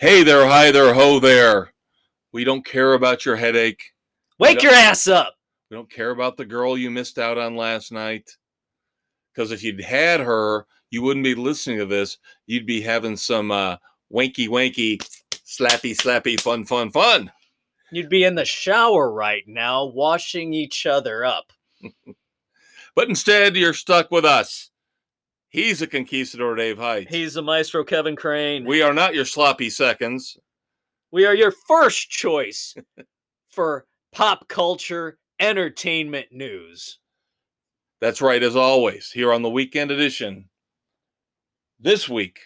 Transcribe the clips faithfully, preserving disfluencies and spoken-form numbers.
Hey there, hi there, ho there. We don't care about your headache. Wake your ass up. We don't care about the girl you missed out on last night. Because if you'd had her, you wouldn't be listening to this. You'd be having some uh, wanky, wanky, slappy, slappy, fun, fun, fun. You'd be in the shower right now, washing each other up. But instead, you're stuck with us. He's a conquistador, Dave Heights. He's a maestro, Kevin Crane. We are not your sloppy seconds. We are your first choice for pop culture, entertainment news. That's right, as always, here on the Weekend Edition. This week,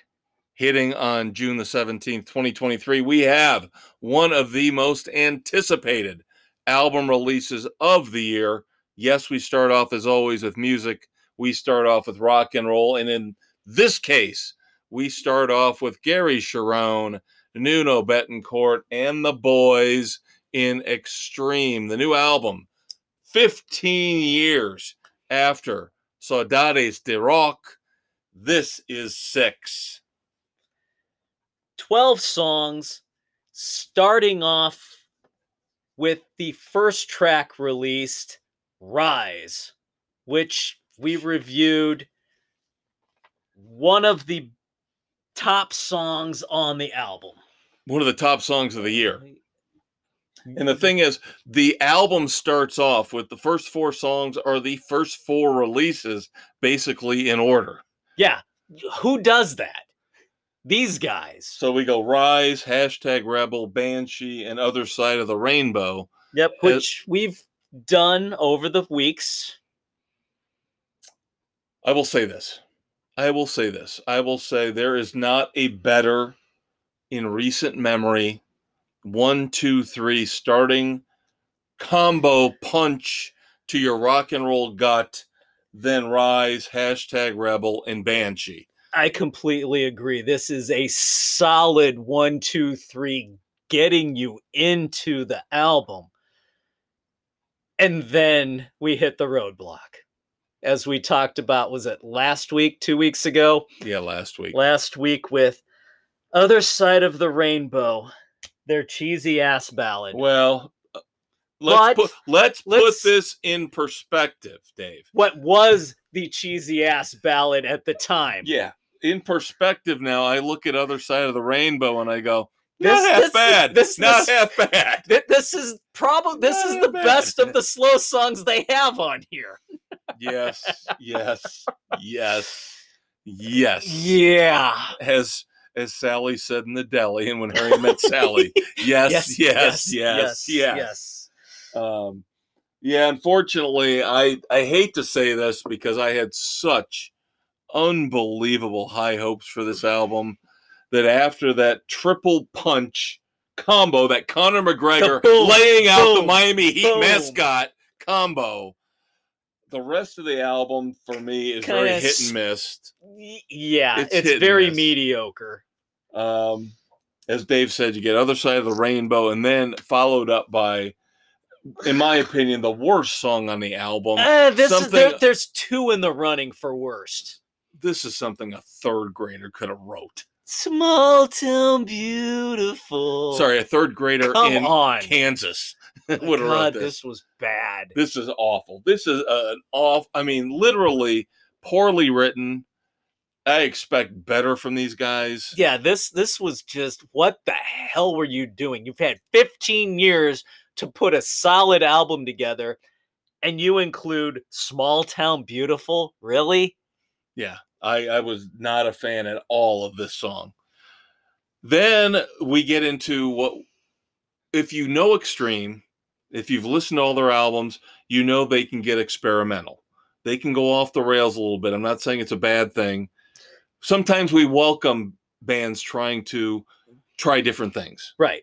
hitting on June the seventeenth, twenty twenty-three, we have one of the most anticipated album releases of the year. Yes, we start off, as always, with music. We start off with rock and roll, and in this case, we start off with Gary Cherone, Nuno Bettencourt, and the boys in Extreme, the new album, fifteen years after Saudades de Rock. This is six. twelve songs, starting off with the first track released, Rise, which we reviewed, one of the top songs on the album. One of the top songs of the year. And the thing is, the album starts off with the first four songs are the first four releases, basically in order. Yeah. Who does that? These guys. So we go Rise, Hashtag Rebel, Banshee, and Other Side of the Rainbow. Yep, which As- we've done over the weeks. I will say this. I will say this. I will say there is not a better, in recent memory, one, two, three, starting combo punch to your rock and roll gut than Rise, Hashtag Rebel, and Banshee. I completely agree. This is a solid one, two, three, getting you into the album. And then we hit the roadblock. As we talked about, was it last week, two weeks ago? Yeah, last week. Last week with Other Side of the Rainbow, their cheesy ass ballad. Well, let's, put, let's, let's put this in perspective, Dave. What was the cheesy ass ballad at the time? Yeah, in perspective now, I look at Other Side of the Rainbow and I go, This, not half this, bad. This, not this, half bad. This, this is probably this not is the bad. Best of the slow songs they have on here. Yes, yes, yes, yes. Yeah. As as Sally said in the deli, and when Harry met Sally. Yes, yes, yes, yes, yes, yes, yes. Um, yeah. Unfortunately, I I hate to say this because I had such unbelievable high hopes for this album. That after that triple punch combo, that Conor McGregor boom, laying out boom, the Miami Heat boom. mascot combo, the rest of the album for me is Kinda very hit and miss. Yeah, it's, it's very mediocre. Um, as Dave said, you get Other Side of the Rainbow, and then followed up by, in my opinion, the worst song on the album. Uh, this is, there, there's two in the running for worst. This is something a third grader could have wrote. Small Town Beautiful. Sorry, a third grader Come in on. Kansas would have wrote this. This was bad. This is awful. This is an off, I mean, literally poorly written. I expect better from these guys. Yeah, this this was just, what the hell were you doing? You've had fifteen years to put a solid album together, and you include Small Town Beautiful? Really? Yeah. I, I was not a fan at all of this song. Then we get into what, if you know Extreme, if you've listened to all their albums, you know they can get experimental. They can go off the rails a little bit. I'm not saying it's a bad thing. Sometimes we welcome bands trying to try different things. Right.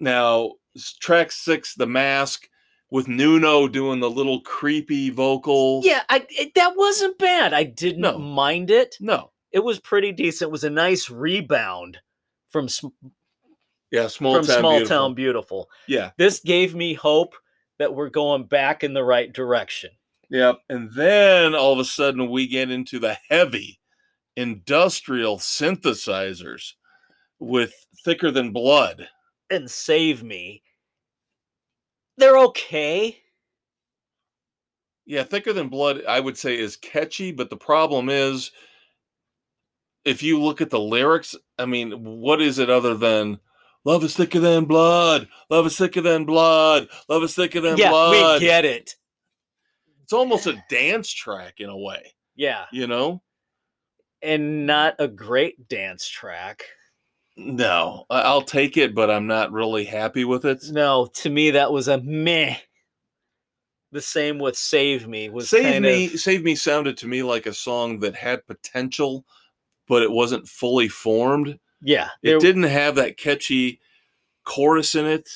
Now, track six, The Mask, with Nuno doing the little creepy vocals. Yeah, I, it, that wasn't bad. I didn't no. mind it. No. It was pretty decent. It was a nice rebound from, sm- yeah, small from town Small Beautiful. Town Beautiful. Yeah. This gave me hope that we're going back in the right direction. Yep. And then all of a sudden we get into the heavy industrial synthesizers with Thicker Than Blood and Save Me, they're okay. Yeah, Thicker Than Blood, I would say, is catchy, but the problem is, if you look at the lyrics, I mean, what is it other than love is thicker than blood, love is thicker than blood, love is thicker than yeah, blood. We get it. It's almost a dance track in a way. Yeah. You know? And not a great dance track. No. I'll take it, but I'm not really happy with it. No, to me, that was a meh. The same with Save Me. Was Save kind Me, of... Save Me sounded to me like a song that had potential, but it wasn't fully formed. Yeah. It didn't have that catchy chorus in it.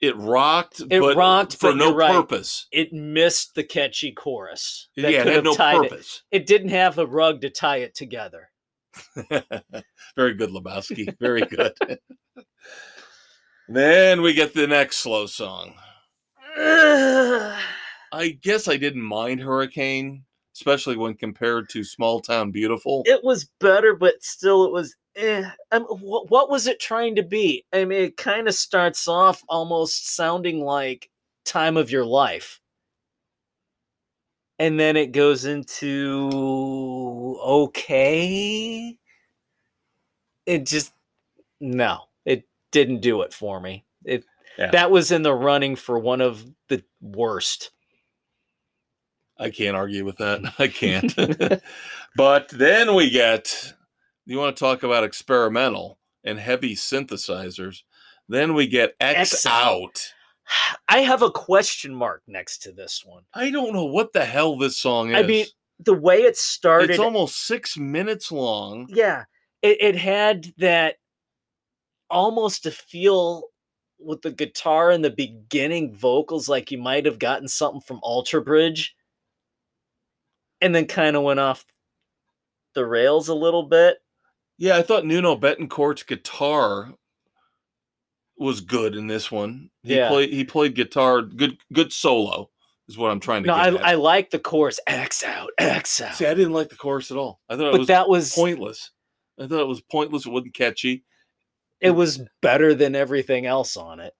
It rocked, it but rocked, for but no right. purpose. It missed the catchy chorus. That yeah, it had no purpose. It. it didn't have a rug to tie it together. Very good, Lebowski. Very good. Then we get the next slow song. I guess I didn't mind Hurricane, especially when compared to Small Town Beautiful. It was better, but still it was, eh. I mean, wh- what was it trying to be? I mean, it kind of starts off almost sounding like Time of Your Life. And then it goes into okay. It just, no, it didn't do it for me. It yeah. That was in the running for one of the worst. I can't argue with that. I can't. But then we get, you want to talk about experimental and heavy synthesizers. Then we get X, X Out. I have a question mark next to this one. I don't know what the hell this song is. I mean, the way it started. It's almost six minutes long. Yeah. It, it had that almost a feel with the guitar and the beginning vocals, like you might have gotten something from Alter Bridge. And then kind of went off the rails a little bit. Yeah, I thought Nuno Bettencourt's guitar was good in this one. He yeah. played he played guitar, good good solo is what I'm trying to no, get I, at. I like the chorus, X out, X out. See, I didn't like the chorus at all. I thought but it was, that was pointless. I thought it was pointless, it wasn't catchy. It was better than everything else on it.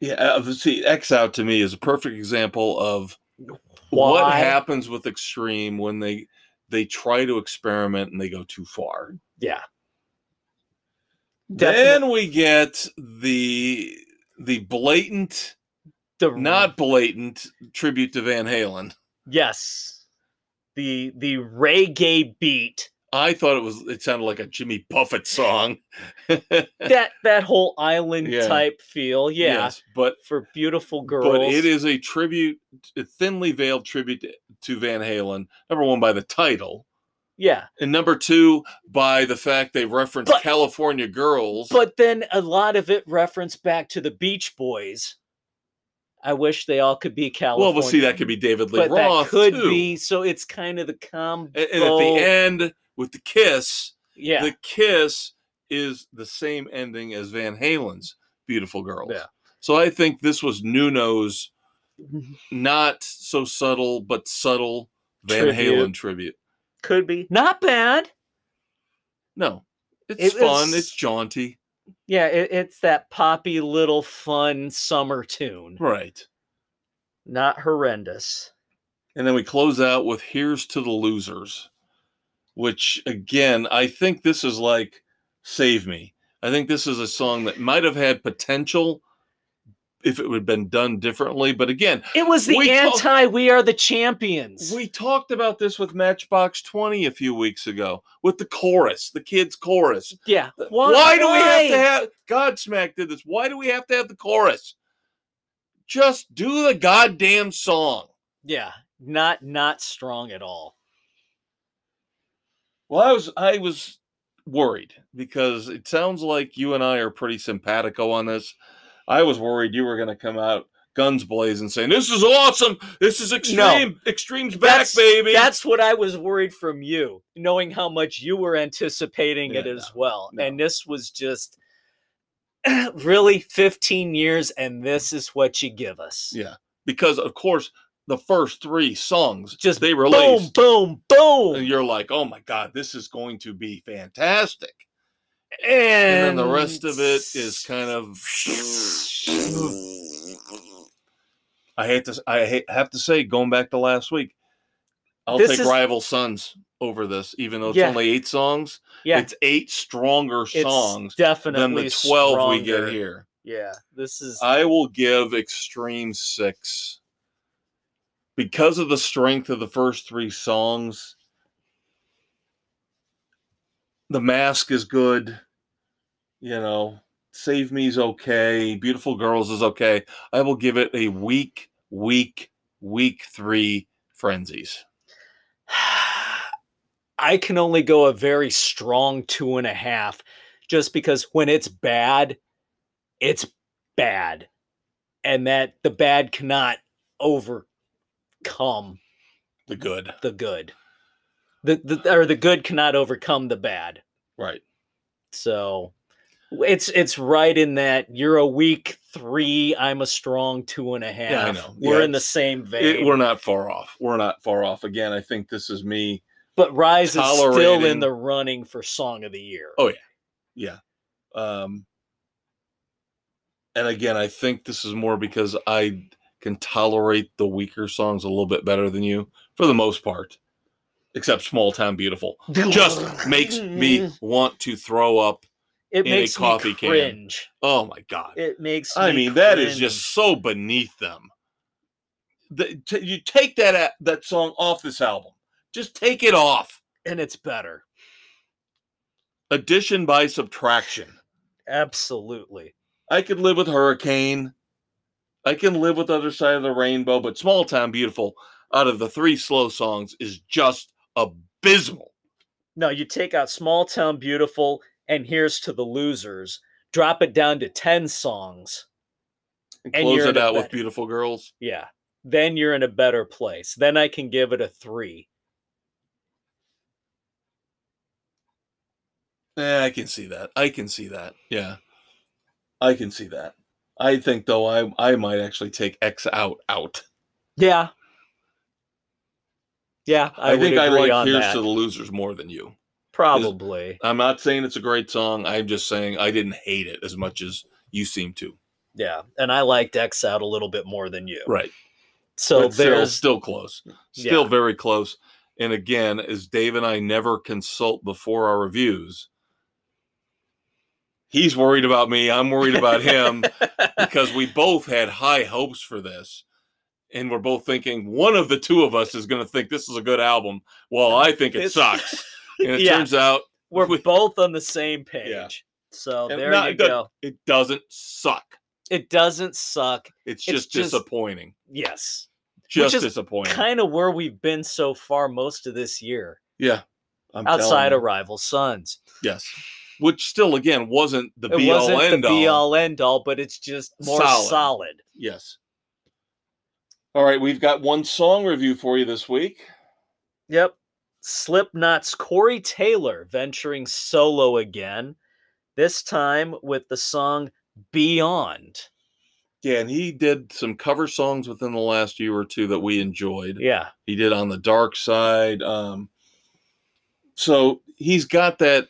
Yeah, see, X Out to me is a perfect example of Why? what happens with Extreme when they they try to experiment and they go too far. Yeah. Definitely. Then we get the the blatant, the, not blatant tribute to Van Halen. Yes, the the reggae beat. I thought it was. It sounded like a Jimmy Buffett song. that that whole island yeah. type feel, yeah. Yes, but for beautiful girls, but it is a tribute, a thinly veiled tribute to Van Halen. Number one by the title, yeah, and number two by the fact they referenced but, California Girls. But then a lot of it referenced back to the Beach Boys. I wish they all could be California. Well, we'll see. That could be David Lee but Roth. That could too. be. So it's kind of the combo. And, and at the end. With the kiss, yeah. the kiss is the same ending as Van Halen's Beautiful Girls. Yeah. So I think this was Nuno's not so subtle, but subtle Van tribute. Halen tribute. Could be. Not bad. No. It's it fun. Is, it's jaunty. Yeah, it, it's that poppy little fun summer tune. Right. Not horrendous. And then we close out with Here's to the Losers. Which, again, I think this is like Save Me. I think this is a song that might have had potential if it would have been done differently. But again, it was the we anti talk- We Are the Champions. We talked about this with Matchbox twenty a few weeks ago with the chorus, the kids' chorus. Yeah. Why, Why do we have to have Godsmack did this? Why do we have to have the chorus? Just do the goddamn song. Yeah. Not not strong at all. Well, I was I was worried because it sounds like you and I are pretty simpatico on this. I was worried you were going to come out guns blazing saying, this is awesome. This is Extreme. No, Extreme's back, baby. That's what I was worried from you, knowing how much you were anticipating yeah, it as no, well. No. And this was just really fifteen years, and this is what you give us. Yeah, because, of course, the first three songs, just they released, boom, boom, boom, and you're like, "Oh my god, this is going to be fantastic!" And, and then the rest of it is kind of. I hate this. I hate, have to say, going back to last week, I'll this take is, Rival Sons over this, even though it's yeah. only eight songs. Yeah. It's eight stronger songs it's definitely than the twelve stronger. We get here. Yeah, this is. I will give Extreme six because of the strength of the first three songs. The Mask is good, you know. Save Me is okay. Beautiful Girls is okay. I will give it a week, week, week three frenzies. I can only go a very strong two and a half just because when it's bad, it's bad. And that the bad cannot overcome the good. The good. The, the or the good cannot overcome the bad. Right. So it's it's right in that you're a weak three, I'm a strong two and a half. Yeah, I know. We're yeah, in the same vein. It, we're not far off. We're not far off. Again, I think this is me. But Rise is still in the running for Song of the Year. Oh yeah. Yeah. Um, and again, I think this is more because I can tolerate the weaker songs a little bit better than you for the most part. Except Small Town Beautiful. Just makes me want to throw up it in makes a coffee me cringe. Can. Oh, my God. It makes I me I mean, cringe. That is just so beneath them. The, t- you take that that song off this album. Just take it off. And it's better. Addition by subtraction. Absolutely. I could live with Hurricane. I can live with Other Side of the Rainbow. But Small Town Beautiful, out of the three slow songs, is just abysmal. No, you take out Small Town Beautiful and Here's to the Losers, drop it down to ten songs, and, and close it out with Beautiful Girls. Yeah, then you're in a better place. Then I can give it a three. Yeah, I can see that. I can see that. Yeah, I can see that. I think though, I I might actually take X out out. Yeah. Yeah, I, I think I like Here's to the Losers more than you. Probably. It's, I'm not saying it's a great song. I'm just saying I didn't hate it as much as you seem to. Yeah, and I liked X Out a little bit more than you. Right. So it's still, still close. Still yeah. very close. And again, as Dave and I never consult before our reviews, he's worried about me. I'm worried about him because we both had high hopes for this. And we're both thinking one of the two of us is going to think this is a good album. Well, I think it sucks. And it yeah. turns out we're we, both on the same page. Yeah. So and there not, you go. It doesn't suck. It doesn't suck. It's just, it's just disappointing. Yes. Just disappointing. Kind of where we've been so far most of this year. Yeah. I'm outside of Rival Sons. Yes. Which still, again, wasn't the be all end all. It wasn't the be all end all, but it's just more solid. solid. Yes. All right, we've got one song review for you this week. Yep. Slipknot's Corey Taylor venturing solo again, this time with the song Beyond. Yeah, and he did some cover songs within the last year or two that we enjoyed. Yeah. He did On the Dark Side. Um, so he's got that,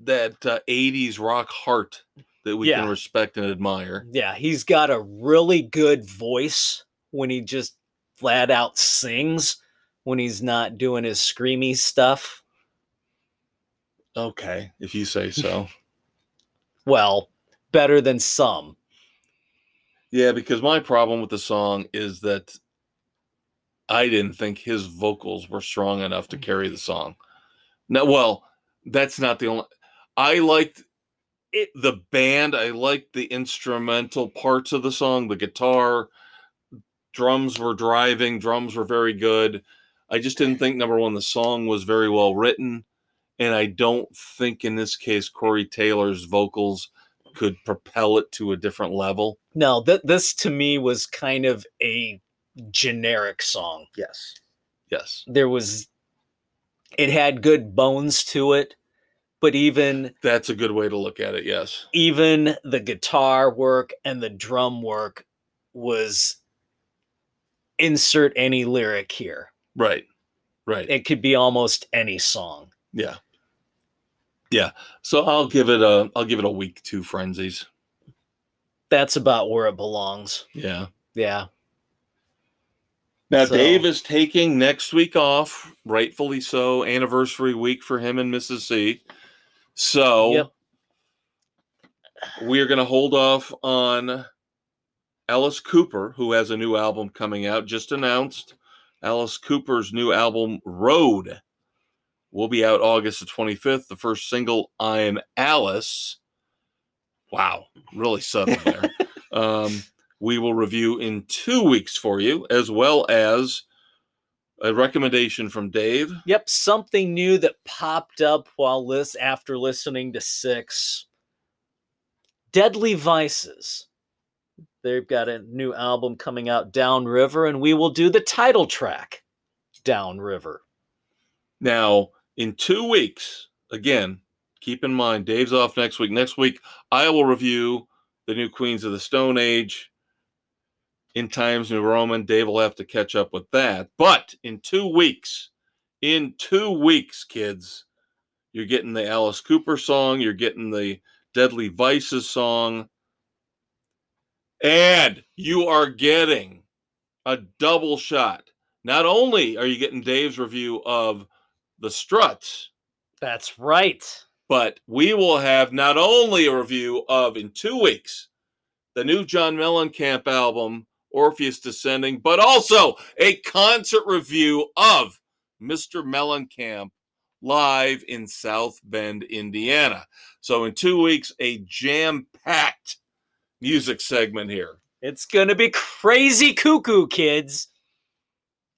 that uh, eighties rock heart that we yeah. can respect and admire. Yeah, he's got a really good voice when he just flat out sings, when he's not doing his screamy stuff. Okay, if you say so. Well, better than some. Yeah, because my problem with the song is that I didn't think his vocals were strong enough to carry the song. Now, well, that's not the only... I liked... It, the band, I liked the instrumental parts of the song, the guitar, drums were driving, drums were very good. I just didn't think, number one, the song was very well written, and I don't think in this case Corey Taylor's vocals could propel it to a different level. No, th- this to me was kind of a generic song. Yes. Yes. There was, it had good bones to it. But even that's a good way to look at it. Yes. Even the guitar work and the drum work was insert any lyric here. Right. Right. It could be almost any song. Yeah. Yeah, so I'll give it a I'll give it a week two frenzies. That's about where it belongs. Yeah, yeah. Now so. Dave is taking next week off, rightfully so. Anniversary week for him and Missus C. So yep. We're going to hold off on Alice Cooper, who has a new album coming out, just announced. Alice Cooper's new album, Road, will be out August the twenty-fifth. The first single, I Am Alice. Wow, really subtle there. um, we will review in two weeks for you, as well as a recommendation from Dave. Yep, something new that popped up while this after listening to Six. Deadly Vices. They've got a new album coming out, Downriver, and we will do the title track, Downriver. Now, in two weeks, again, keep in mind, Dave's off next week. Next week, I will review the new Queens of the Stone Age, In Times New Roman. Dave will have to catch up with that. But in two weeks, in two weeks, kids, you're getting the Alice Cooper song, you're getting the Deadly Vices song, and you are getting a double shot. Not only are you getting Dave's review of the Struts. That's right. But we will have not only a review of, in two weeks, the new John Mellencamp album, Orpheus Descending, but also a concert review of Mister Mellencamp live in South Bend, Indiana. So in two weeks, a jam-packed music segment here. It's going to be crazy cuckoo, kids.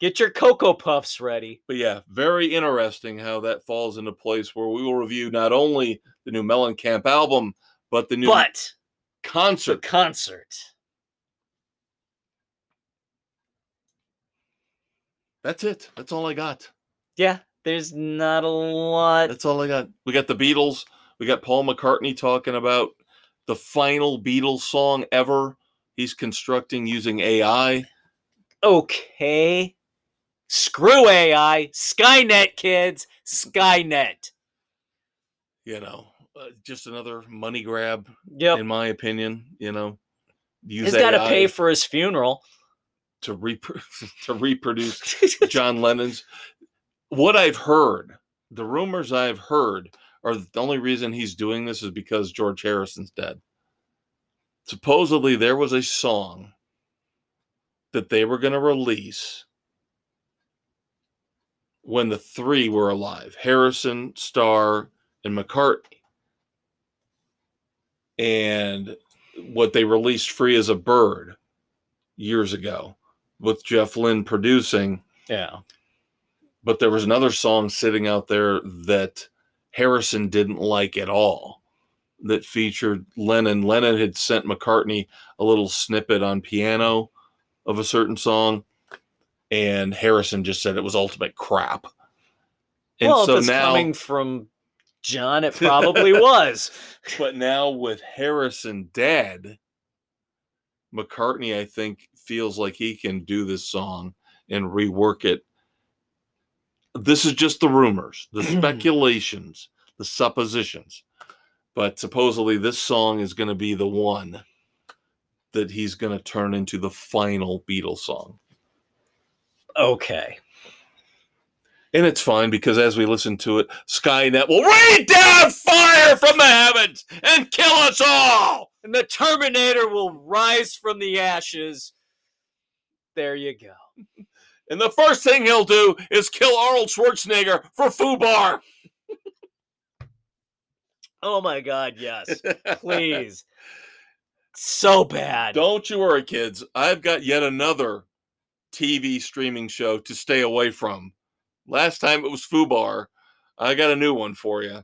Get your Cocoa Puffs ready. But yeah, very interesting how that falls into place where we will review not only the new Mellencamp album, but the new but concert. The concert. That's it. That's all I got. Yeah. There's not a lot. That's all I got. We got the Beatles. We got Paul McCartney talking about the final Beatles song ever he's constructing using A I. Okay. Screw A I. Skynet, kids. Skynet. You know, uh, just another money grab, yep. In my opinion. You know, use he's got to pay for his funeral. To, rep- to reproduce John Lennon's. What I've heard, the rumors I've heard, are the only reason he's doing this is because George Harrison's dead. Supposedly, there was a song that they were going to release when the three were alive. Harrison, Starr, and McCartney. And what they released, Free as a Bird, years ago, with Jeff Lynne producing. Yeah. But there was another song sitting out there that Harrison didn't like at all that featured Lennon. Lennon had sent McCartney a little snippet on piano of a certain song, and Harrison just said it was ultimate crap. And well, so if it's now, coming from John, it probably was. But now with Harrison dead, McCartney, I think, feels like he can do this song and rework it. This is just the rumors, the speculations, the suppositions. But supposedly this song is going to be the one that he's going to turn into the final Beatles song. Okay. And it's fine because as we listen to it, Skynet will rain down fire from the heavens and kill us all. And the Terminator will rise from the ashes. There you go. And the first thing he'll do is kill Arnold Schwarzenegger for FUBAR. Oh, my God, yes. Please. So bad. Don't you worry, kids. I've got yet another T V streaming show to stay away from. Last time it was FUBAR. I got a new one for you.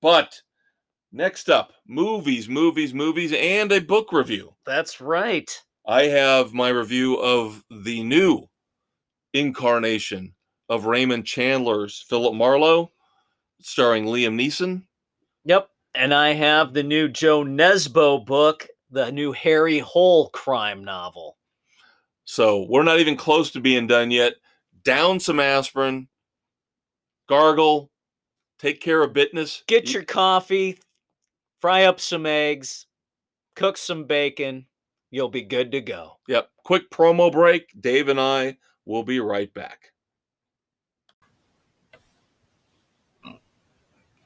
But next up, movies, movies, movies, and a book review. That's right. I have my review of the new incarnation of Raymond Chandler's Philip Marlowe, starring Liam Neeson. Yep. And I have the new Joe Nesbo book, the new Harry Hole crime novel. So we're not even close to being done yet. Down some aspirin, gargle, Take care of business. Get you- your coffee, fry up some eggs, cook some bacon. You'll be good to go. Yep. Quick promo break. Dave and I will be right back.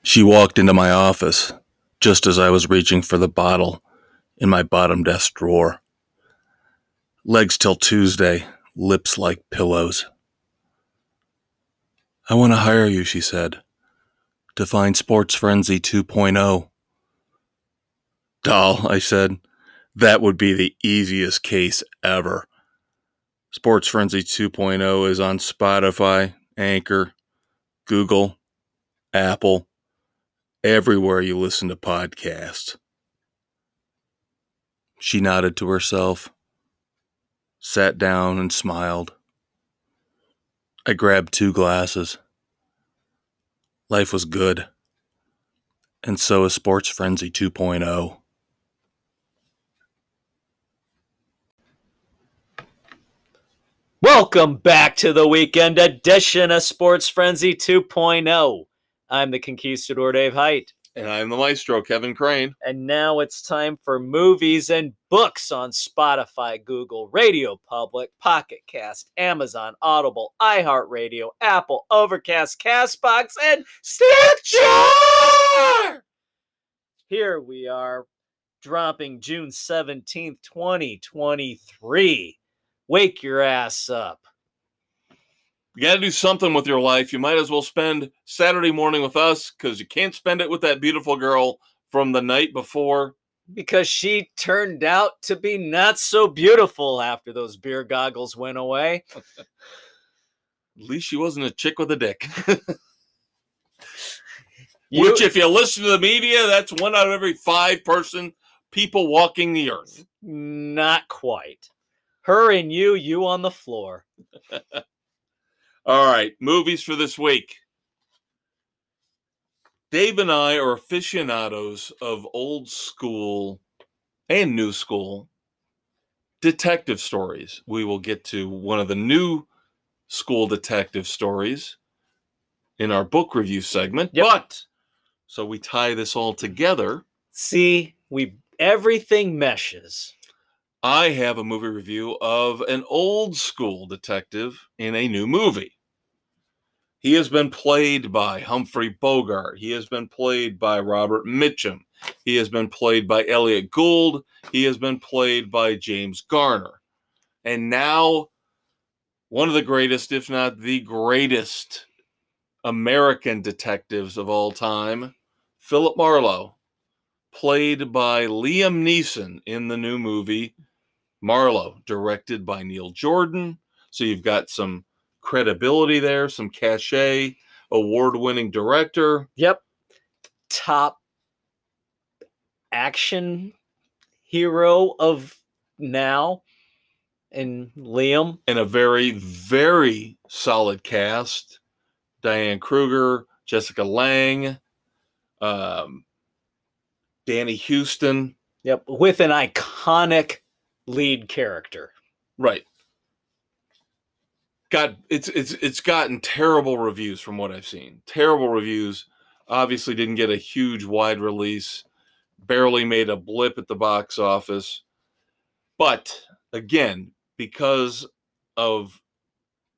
She walked into my office just as I was reaching for the bottle in my bottom desk drawer. Legs till Tuesday, lips like pillows. I want to hire you, she said, to find Sports Frenzy two point oh. Doll, I said, that would be the easiest case ever. Sports Frenzy two point oh is on Spotify, Anchor, Google, Apple, everywhere you listen to podcasts. She nodded to herself, sat down and smiled. I grabbed two glasses. Life was good, and so is Sports Frenzy two point oh. Welcome back to the weekend edition of Sports Frenzy two point oh. I'm the Conquistador, Dave Hite. And I'm the Maestro, Kevin Crane. And now it's time for movies and books on Spotify, Google, Radio Public, Pocket Cast, Amazon, Audible, iHeartRadio, Apple, Overcast, CastBox, and Stitcher! Here we are, dropping June seventeenth, twenty twenty-three. Wake your ass up. You got to do something with your life. You might as well spend Saturday morning with us because you can't spend it with that beautiful girl from the night before. Because she turned out to be not so beautiful after those beer goggles went away. At least she wasn't a chick with a dick. you, Which, if you listen to the media, that's one out of every five person, people walking the earth. Not quite. Her and you, you on the floor. All right, movies for this week. Dave and I are aficionados of old school and new school detective stories. We will get to one of the new school detective stories in our book review segment. Yep. But, so we tie this all together. See, we everything meshes. I have a movie review of an old school detective in a new movie. He has been played by Humphrey Bogart. He has been played by Robert Mitchum. He has been played by Elliot Gould. He has been played by James Garner. And now, one of the greatest, if not the greatest, American detectives of all time, Philip Marlowe, played by Liam Neeson in the new movie Marlowe, directed by Neil Jordan. So you've got some credibility there, some cachet, award-winning director. Yep. Top action hero of now in Liam. And a very, very solid cast. Diane Kruger, Jessica Lange, um, Danny Huston. Yep. With an iconic lead character. Right. God, it's it's it's gotten terrible reviews from what I've seen. Terrible reviews. Obviously didn't get a huge wide release. Barely made a blip at the box office. But, again, because of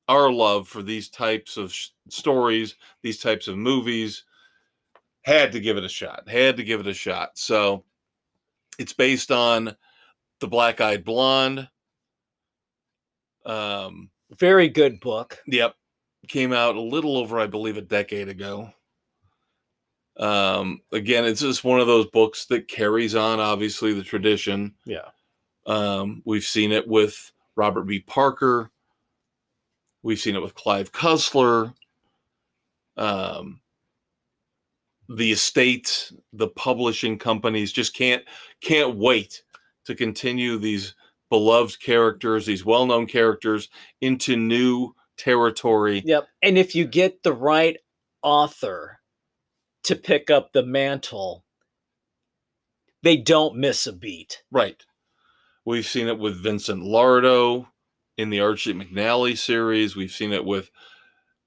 our love for these types of sh- stories, these types of movies, had to give it a shot. Had to give it a shot. So, it's based on The Black-Eyed Blonde. Um... Very good book. Yep. Came out a little over, I believe, a decade ago. Um, again, it's just one of those books that carries on, obviously, the tradition. Yeah. Um, we've seen it with Robert B. Parker. We've seen it with Clive Cussler. Um, the estate, the publishing companies just can't can't wait to continue these beloved characters, these well-known characters, into new territory. Yep. And if you get the right author to pick up the mantle, they don't miss a beat. Right. We've seen it with Vincent Lardo in the Archie McNally series. We've seen it with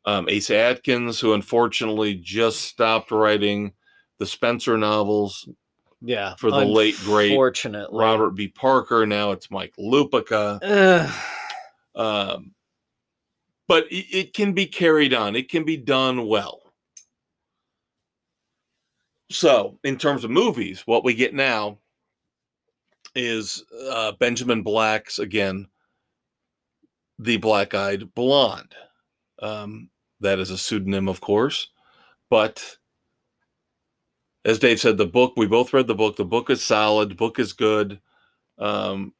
um, Ace Atkins, who unfortunately just stopped writing the Spencer novels. Yeah, for the late great Robert B. Parker. Now it's Mike Lupica. Um, but it, it can be carried on. It can be done well. So, in terms of movies, what we get now is uh, Benjamin Black's, again, The Black-Eyed Blonde. Um, that is a pseudonym, of course. But as Dave said, the book, we both read the book. The book is solid. The book is good. Um,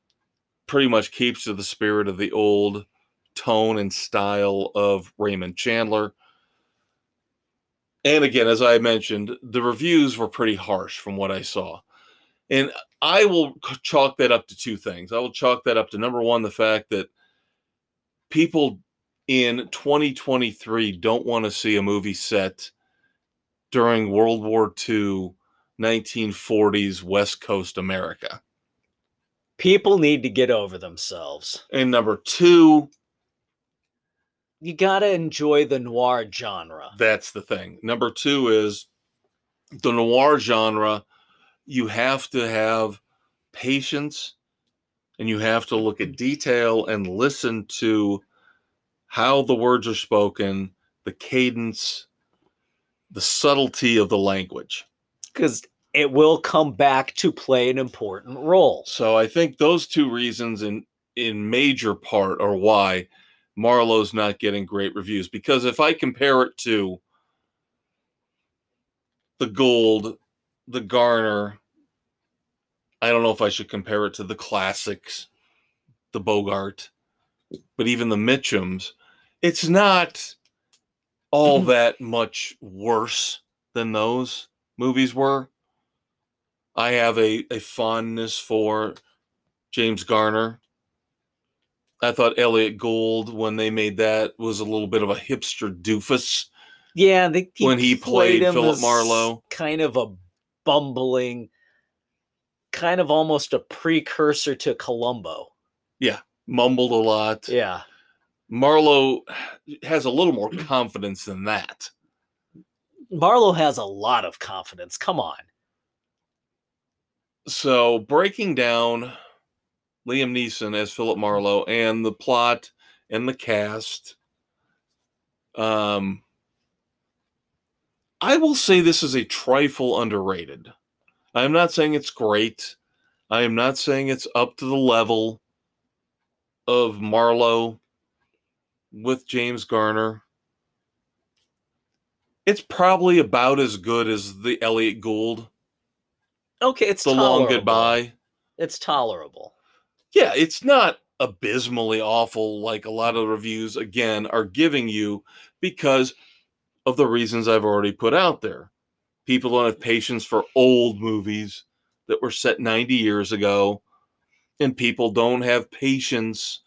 pretty much keeps to the spirit of the old tone and style of Raymond Chandler. And again, as I mentioned, the reviews were pretty harsh from what I saw. And I will chalk that up to two things. I will chalk that up to, number one, the fact that people in twenty twenty-three don't want to see a movie set during World War Two, nineteen forties West Coast America. People need to get over themselves. And number two, you got to enjoy the noir genre. That's the thing. Number two is the noir genre. You have to have patience and you have to look at detail and listen to how the words are spoken, the cadence, the subtlety of the language. Because it will come back to play an important role. So I think those two reasons in, in major part are why Marlowe's not getting great reviews, because if I compare it to the Gould, the Garner, I don't know if I should compare it to the classics, the Bogart, but even the Mitchums, it's not all that much worse than those movies were. I have a, a fondness for James Garner. I thought Elliot Gould, when they made that, was a little bit of a hipster doofus. Yeah, they, he when he played, played Philip Marlowe, kind of a bumbling, kind of almost a precursor to Columbo. Yeah, mumbled a lot. Yeah, Marlowe has a little more confidence than that. Marlowe has a lot of confidence. Come on. So breaking down Liam Neeson as Philip Marlowe and the plot and the cast. Um, I will say this is a trifle underrated. I am not saying it's great. I am not saying it's up to the level of Marlowe with James Garner. It's probably about as good as the Elliot Gould. Okay, it's The Long Goodbye. It's tolerable. Yeah, it's not abysmally awful like a lot of reviews, again, are giving you because of the reasons I've already put out there. People don't have patience for old movies that were set ninety years ago, and people don't have patience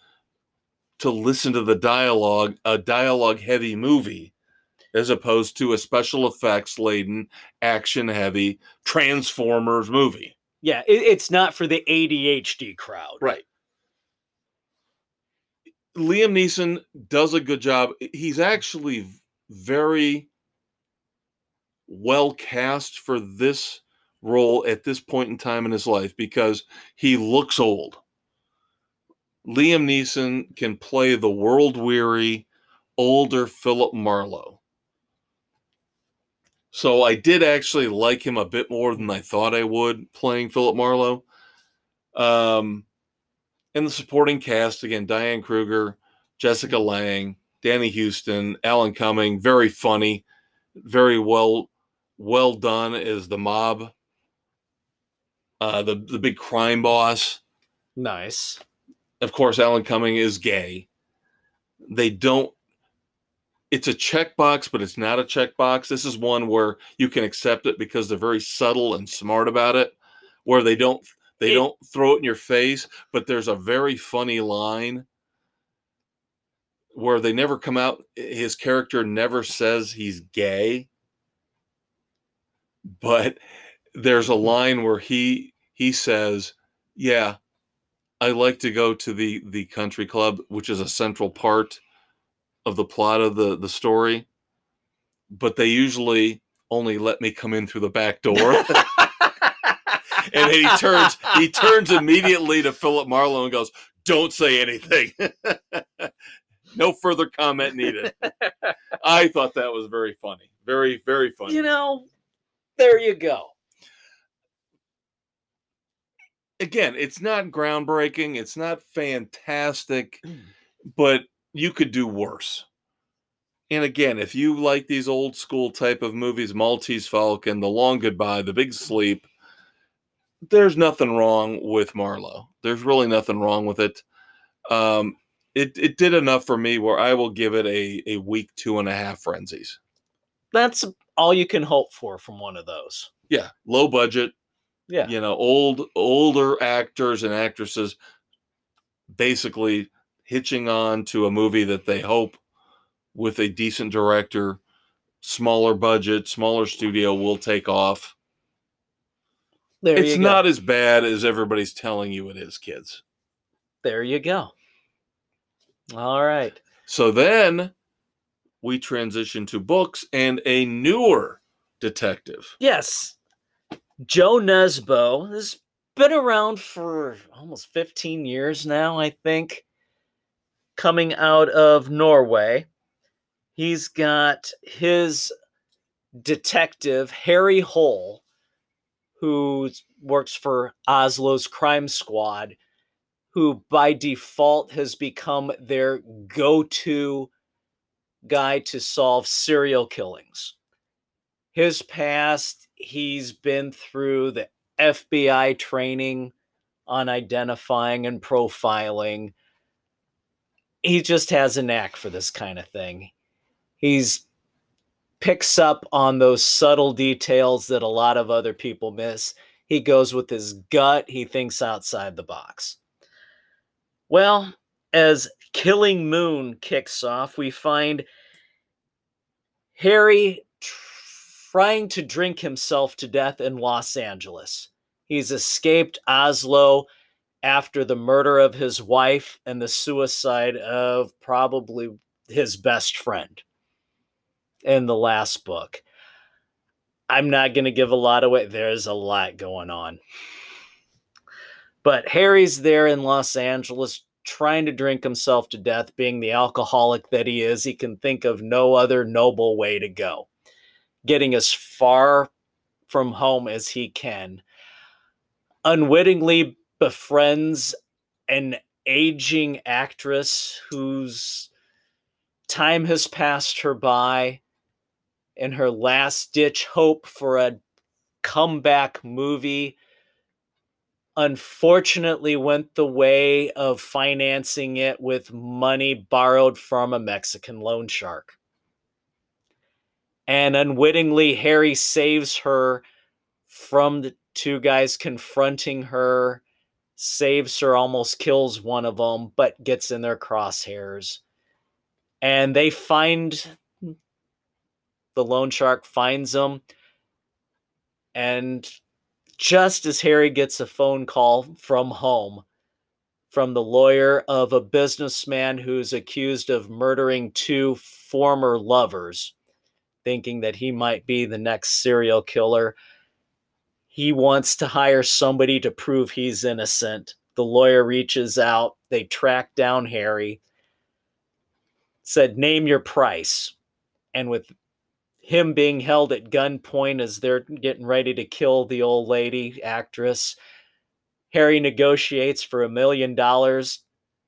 to listen to the dialogue, a dialogue-heavy movie, as opposed to a special effects-laden, action-heavy Transformers movie. Yeah, it's not for the A D H D crowd. Right. Liam Neeson does a good job. He's actually very well cast for this role at this point in time in his life because he looks old. Liam Neeson can play the world-weary, older Philip Marlowe. So I did actually like him a bit more than I thought I would playing Philip Marlowe. Um, and the supporting cast, again, Diane Kruger, Jessica Lange, Danny Huston, Alan Cumming, very funny, very well well done as the mob, uh, the, the big crime boss. Nice. Of course, Alan Cumming is gay. They don't. It's a checkbox, but it's not a checkbox. This is one where you can accept it because they're very subtle and smart about it, where they don't they it, don't throw it in your face, but there's a very funny line where they never come out. His character never says he's gay, but there's a line where he he says, yeah, I like to go to the, the country club, which is a central part of the plot of the, the story, but they usually only let me come in through the back door. And he turns, he turns immediately to Philip Marlowe and goes, "Don't say anything." No further comment needed. I thought that was very funny. Very, very funny. You know, there you go. Again, it's not groundbreaking. It's not fantastic, but you could do worse. And again, if you like these old school type of movies, Maltese Falcon, The Long Goodbye, The Big Sleep, there's nothing wrong with Marlowe. There's really nothing wrong with it. Um, it it did enough for me where I will give it a, a week, two and a half frenzies. That's all you can hope for from one of those. Yeah. Low budget. Yeah. You know, old, older actors and actresses basically hitching on to a movie that they hope with a decent director, smaller budget, smaller studio will take off. There it's you go. Not as bad as everybody's telling you it is, kids. There you go. All right. So then we transition to books and a newer detective. Yes. Joe Nesbo has been around for almost fifteen years now, I think, coming out of Norway. He's got his detective, Harry Hole, who works for Oslo's crime squad, who by default has become their go-to guy to solve serial killings. His past, he's been through the F B I training on identifying and profiling. He just has a knack for this kind of thing. He's picks up on those subtle details that a lot of other people miss. He goes with his gut. He thinks outside the box. Well, as Killing Moon kicks off, we find Harry trying to drink himself to death in Los Angeles. He's escaped Oslo after the murder of his wife and the suicide of probably his best friend in the last book. I'm not going to give a lot away. There's a lot going on. But Harry's there in Los Angeles trying to drink himself to death. Being the alcoholic that he is, he can think of no other noble way to go. Getting as far from home as he can. Unwittingly befriends an aging actress whose time has passed her by. In her last-ditch hope for a comeback movie, unfortunately went the way of financing it with money borrowed from a Mexican loan shark. And unwittingly, Harry saves her from the two guys confronting her, saves her, almost kills one of them, but gets in their crosshairs. And they find... The loan shark finds him, and just as Harry gets a phone call from home from the lawyer of a businessman who's accused of murdering two former lovers, thinking that he might be the next serial killer, he wants to hire somebody to prove he's innocent. The lawyer reaches out. They track down Harry, said, "Name your price," and with him being held at gunpoint as they're getting ready to kill the old lady actress, Harry negotiates for a million dollars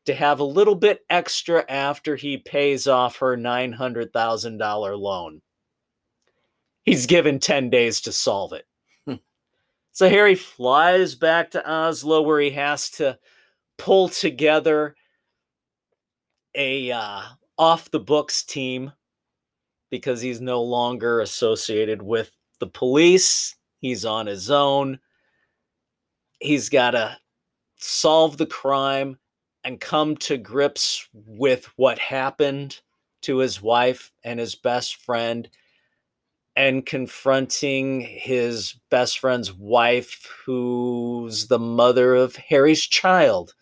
to have a little bit extra after he pays off her nine hundred thousand dollars loan. He's given ten days to solve it. Hmm. So Harry flies back to Oslo, where he has to pull together a uh, off-the-books team, because he's no longer associated with the police. He's on his own. He's got to solve the crime and come to grips with what happened to his wife and his best friend, and confronting his best friend's wife, who's the mother of Harry's child.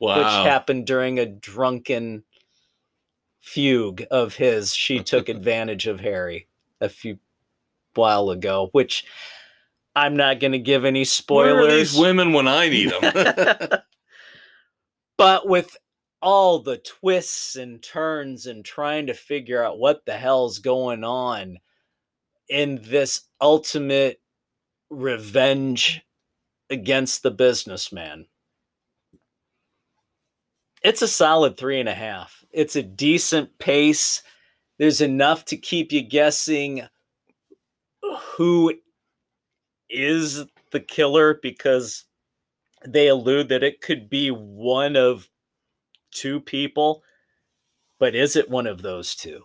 Wow. Which happened during a drunken fugue of his, she took advantage of Harry a few while ago, which I'm not going to give any spoilers. Where are these women when I need them? But with all the twists and turns and trying to figure out what the hell's going on in this ultimate revenge against the businessman, it's a solid three and a half. It's a decent pace. There's enough to keep you guessing who is the killer, because they allude that it could be one of two people, but is it one of those two?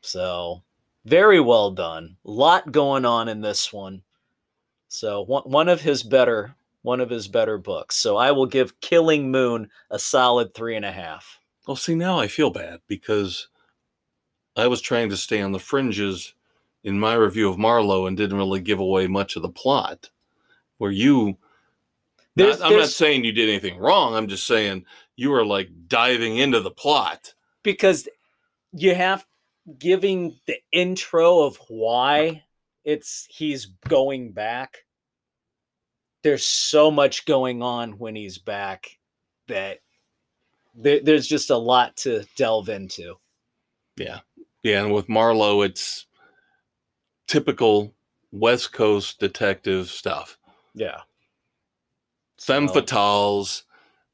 So very well done. A lot going on in this one. So one, one of his better, one of his better books. So I will give Killing Moon a solid three and a half. Well, see, now I feel bad because I was trying to stay on the fringes in my review of Marlowe and didn't really give away much of the plot. Where you, there's, not, I'm there's, not saying you did anything wrong. I'm just saying you were like diving into the plot. Because you have giving the intro of why it's he's going back. There's so much going on when he's back that there, there's just a lot to delve into. Yeah. Yeah. And with Marlowe, it's typical West Coast detective stuff. Yeah. Femme so, fatales,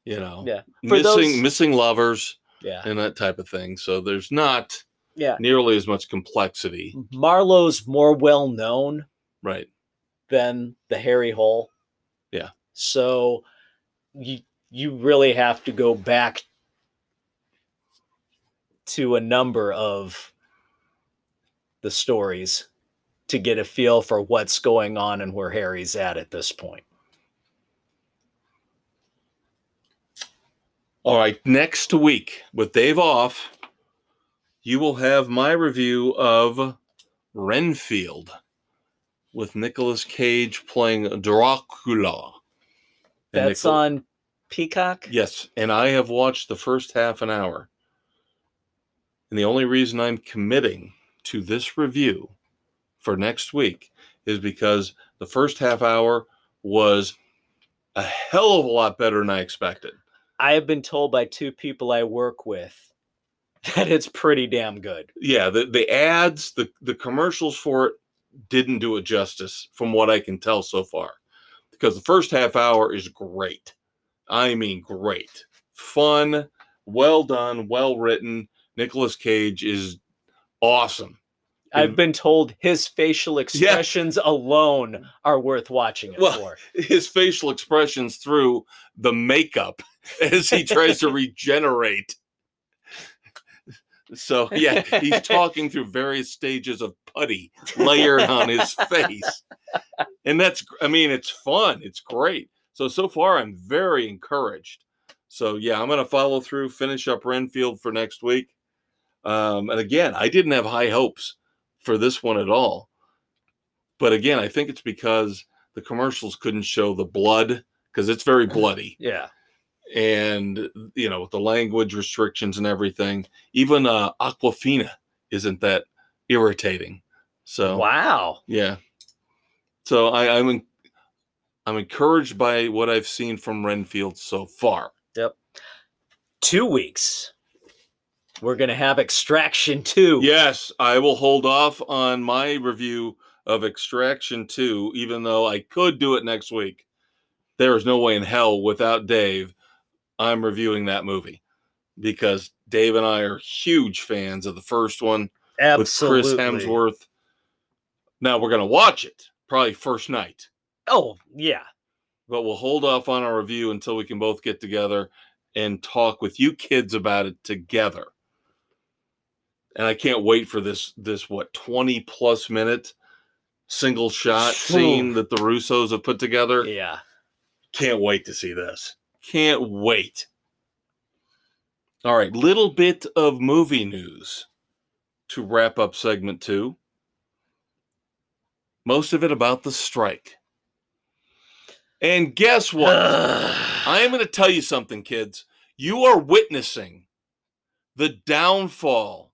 you know, yeah. missing, those, missing lovers yeah. and that type of thing. So there's not yeah. nearly as much complexity. Marlowe's more well-known right. than the Harry Hole. Yeah. So you, you really have to go back to a number of the stories to get a feel for what's going on and where Harry's at at this point. All right. Next week, with Dave off, you will have my review of Renfield with Nicolas Cage playing Dracula. And That's Nicolas- on Peacock? Yes. And I have watched the first half an hour. And the only reason I'm committing to this review for next week is because the first half hour was a hell of a lot better than I expected. I have been told by two people I work with that it's pretty damn good. Yeah, the, the ads, the, the commercials for it didn't do it justice from what I can tell so far. Because the first half hour is great. I mean, great. Fun, well done, well written. Nicolas Cage is awesome. I've been told his facial expressions yeah. alone are worth watching it well, for. His facial expressions through the makeup as he tries to regenerate. So, yeah, he's talking through various stages of putty layered on his face. And that's, I mean, it's fun. It's great. So, so far, I'm very encouraged. So, yeah, I'm going to follow through, finish up Renfield for next week. Um, and, again, I didn't have high hopes for this one at all. But again, I think it's because the commercials couldn't show the blood because it's very bloody. Yeah. And, you know, with the language restrictions and everything, even uh, Aquafina isn't that irritating. So, wow. Yeah. So I, I'm, en- I'm encouraged by what I've seen from Renfield so far. Yep. Two weeks. We're going to have Extraction Two. Yes, I will hold off on my review of Extraction Two, even though I could do it next week. There is no way in hell without Dave, I'm reviewing that movie because Dave and I are huge fans of the first one. Absolutely. With Chris Hemsworth. Now we're going to watch it probably first night. Oh, yeah. But we'll hold off on our review until we can both get together and talk with you kids about it together. And I can't wait for this, this what, twenty-plus minute single-shot scene that the Russos have put together. Yeah. Can't wait to see this. Can't wait. All right, little bit of movie news to wrap up segment two. Most of it about the strike. And guess what? I am going to tell you something, kids. You are witnessing the downfall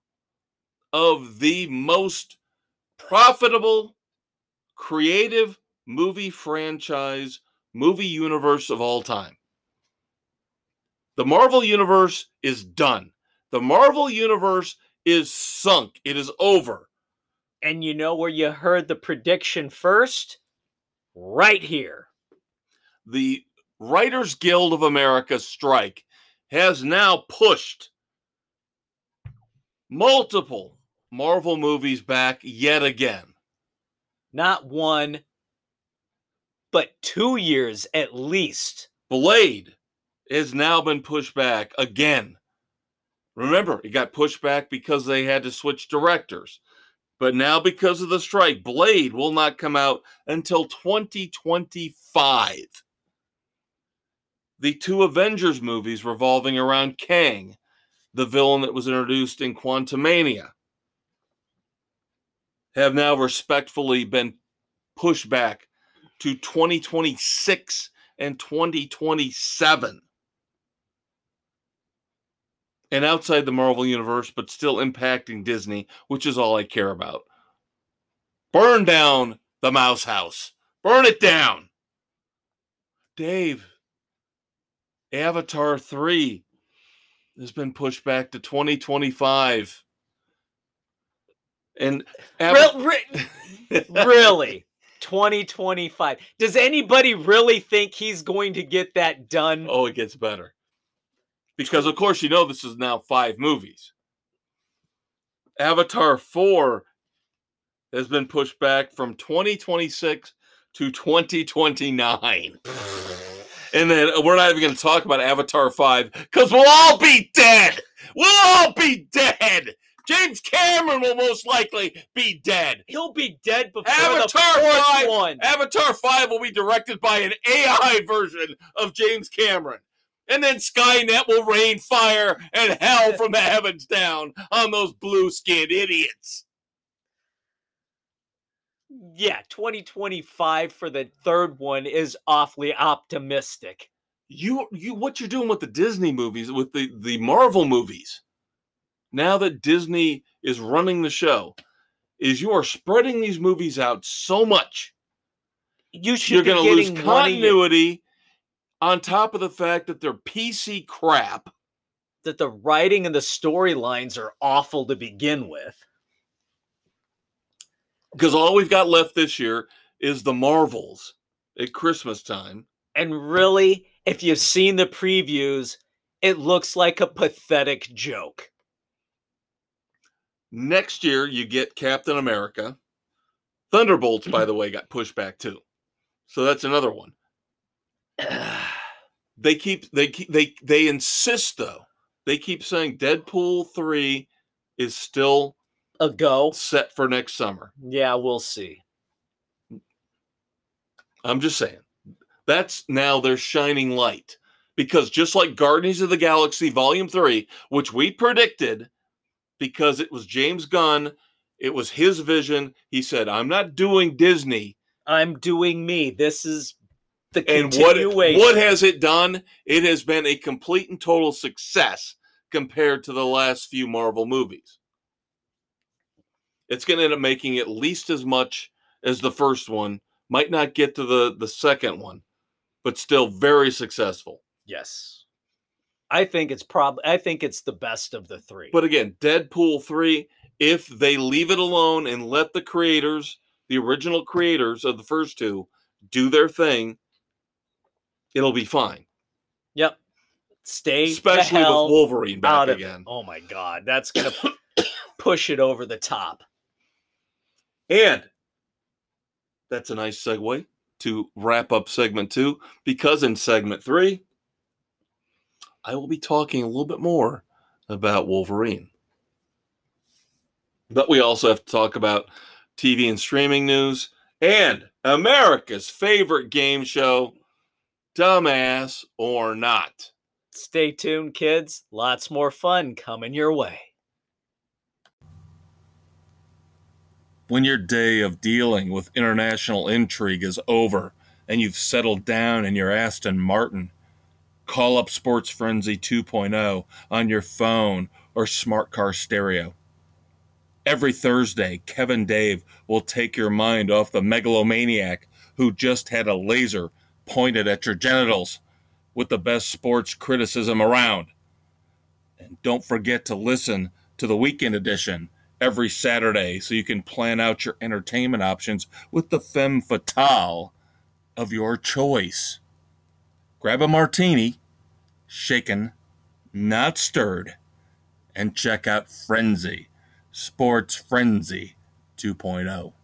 of the most profitable creative movie franchise, movie universe of all time. The Marvel Universe is done. The Marvel Universe is sunk. It is over. And you know where you heard the prediction first? Right here. The Writers Guild of America strike has now pushed multiple Marvel movies back yet again. Not one, but two years at least. Blade has now been pushed back again. Remember, it got pushed back because they had to switch directors. But now because of the strike, Blade will not come out until twenty twenty-five. The two Avengers movies revolving around Kang, the villain that was introduced in Quantumania, have now respectfully been pushed back to twenty twenty-six and twenty twenty-seven. And outside the Marvel Universe, but still impacting Disney, which is all I care about. Burn down the Mouse House. Burn it down. Dave, Avatar three has been pushed back to twenty twenty-five. And Re- re- really, twenty twenty-five. Does anybody really think he's going to get that done? Oh, it gets better. Because, of course, you know this is now five movies. Avatar four has been pushed back from twenty twenty-six to twenty twenty-nine. And then we're not even going to talk about Avatar five because we'll all be dead. We'll all be dead. James Cameron will most likely be dead. He'll be dead before Avatar the fourth five, one. Avatar five will be directed by an A I version of James Cameron. And then Skynet will rain fire and hell from the heavens down on those blue-skinned idiots. Yeah, twenty twenty-five for the third one is awfully optimistic. You, you, what you're doing with the Disney movies, with the, the Marvel movies, now that Disney is running the show, is you are spreading these movies out so much. You should you're going to lose continuity. Money. On top of the fact that they're P C crap. That the writing and the storylines are awful to begin with. Because all we've got left this year is the Marvels at Christmas time. And really, if you've seen the previews, it looks like a pathetic joke. Next year, you get Captain America. Thunderbolts, by the way, got pushed back too. So that's another one. They keep they keep they they insist though. They keep saying Deadpool three is still a go set for next summer. Yeah, we'll see. I'm just saying. That's now their shining light. Because just like Guardians of the Galaxy Volume three, which we predicted because it was James Gunn, it was his vision. He said, "I'm not doing Disney. I'm doing me. This is the continuation." And what, what has it done? It has been a complete and total success compared to the last few Marvel movies. It's going to end up making at least as much as the first one. Might not get to the, the second one, but still very successful. Yes. I think it's probably, I think it's the best of the three. But again, Deadpool three, if they leave it alone and let the creators, the original creators of the first two, do their thing, it'll be fine. Yep. Stay especially the hell with Wolverine back out of again. It. Oh my God, that's gonna p- push it over the top. And that's a nice segue to wrap up segment two, because in segment three, I will be talking a little bit more about Wolverine. But we also have to talk about T V and streaming news and America's favorite game show, Dumbass or Not. Stay tuned, kids. Lots more fun coming your way. When your day of dealing with international intrigue is over and you've settled down in your Aston Martin, call up Sports Frenzy two point oh on your phone or smart car stereo. Every Thursday, Kevin Dave will take your mind off the megalomaniac who just had a laser pointed at your genitals with the best sports criticism around. And don't forget to listen to the weekend edition every Saturday so you can plan out your entertainment options with the femme fatale of your choice. Grab a martini, shaken, not stirred, and check out Frenzy, Sports Frenzy two point oh.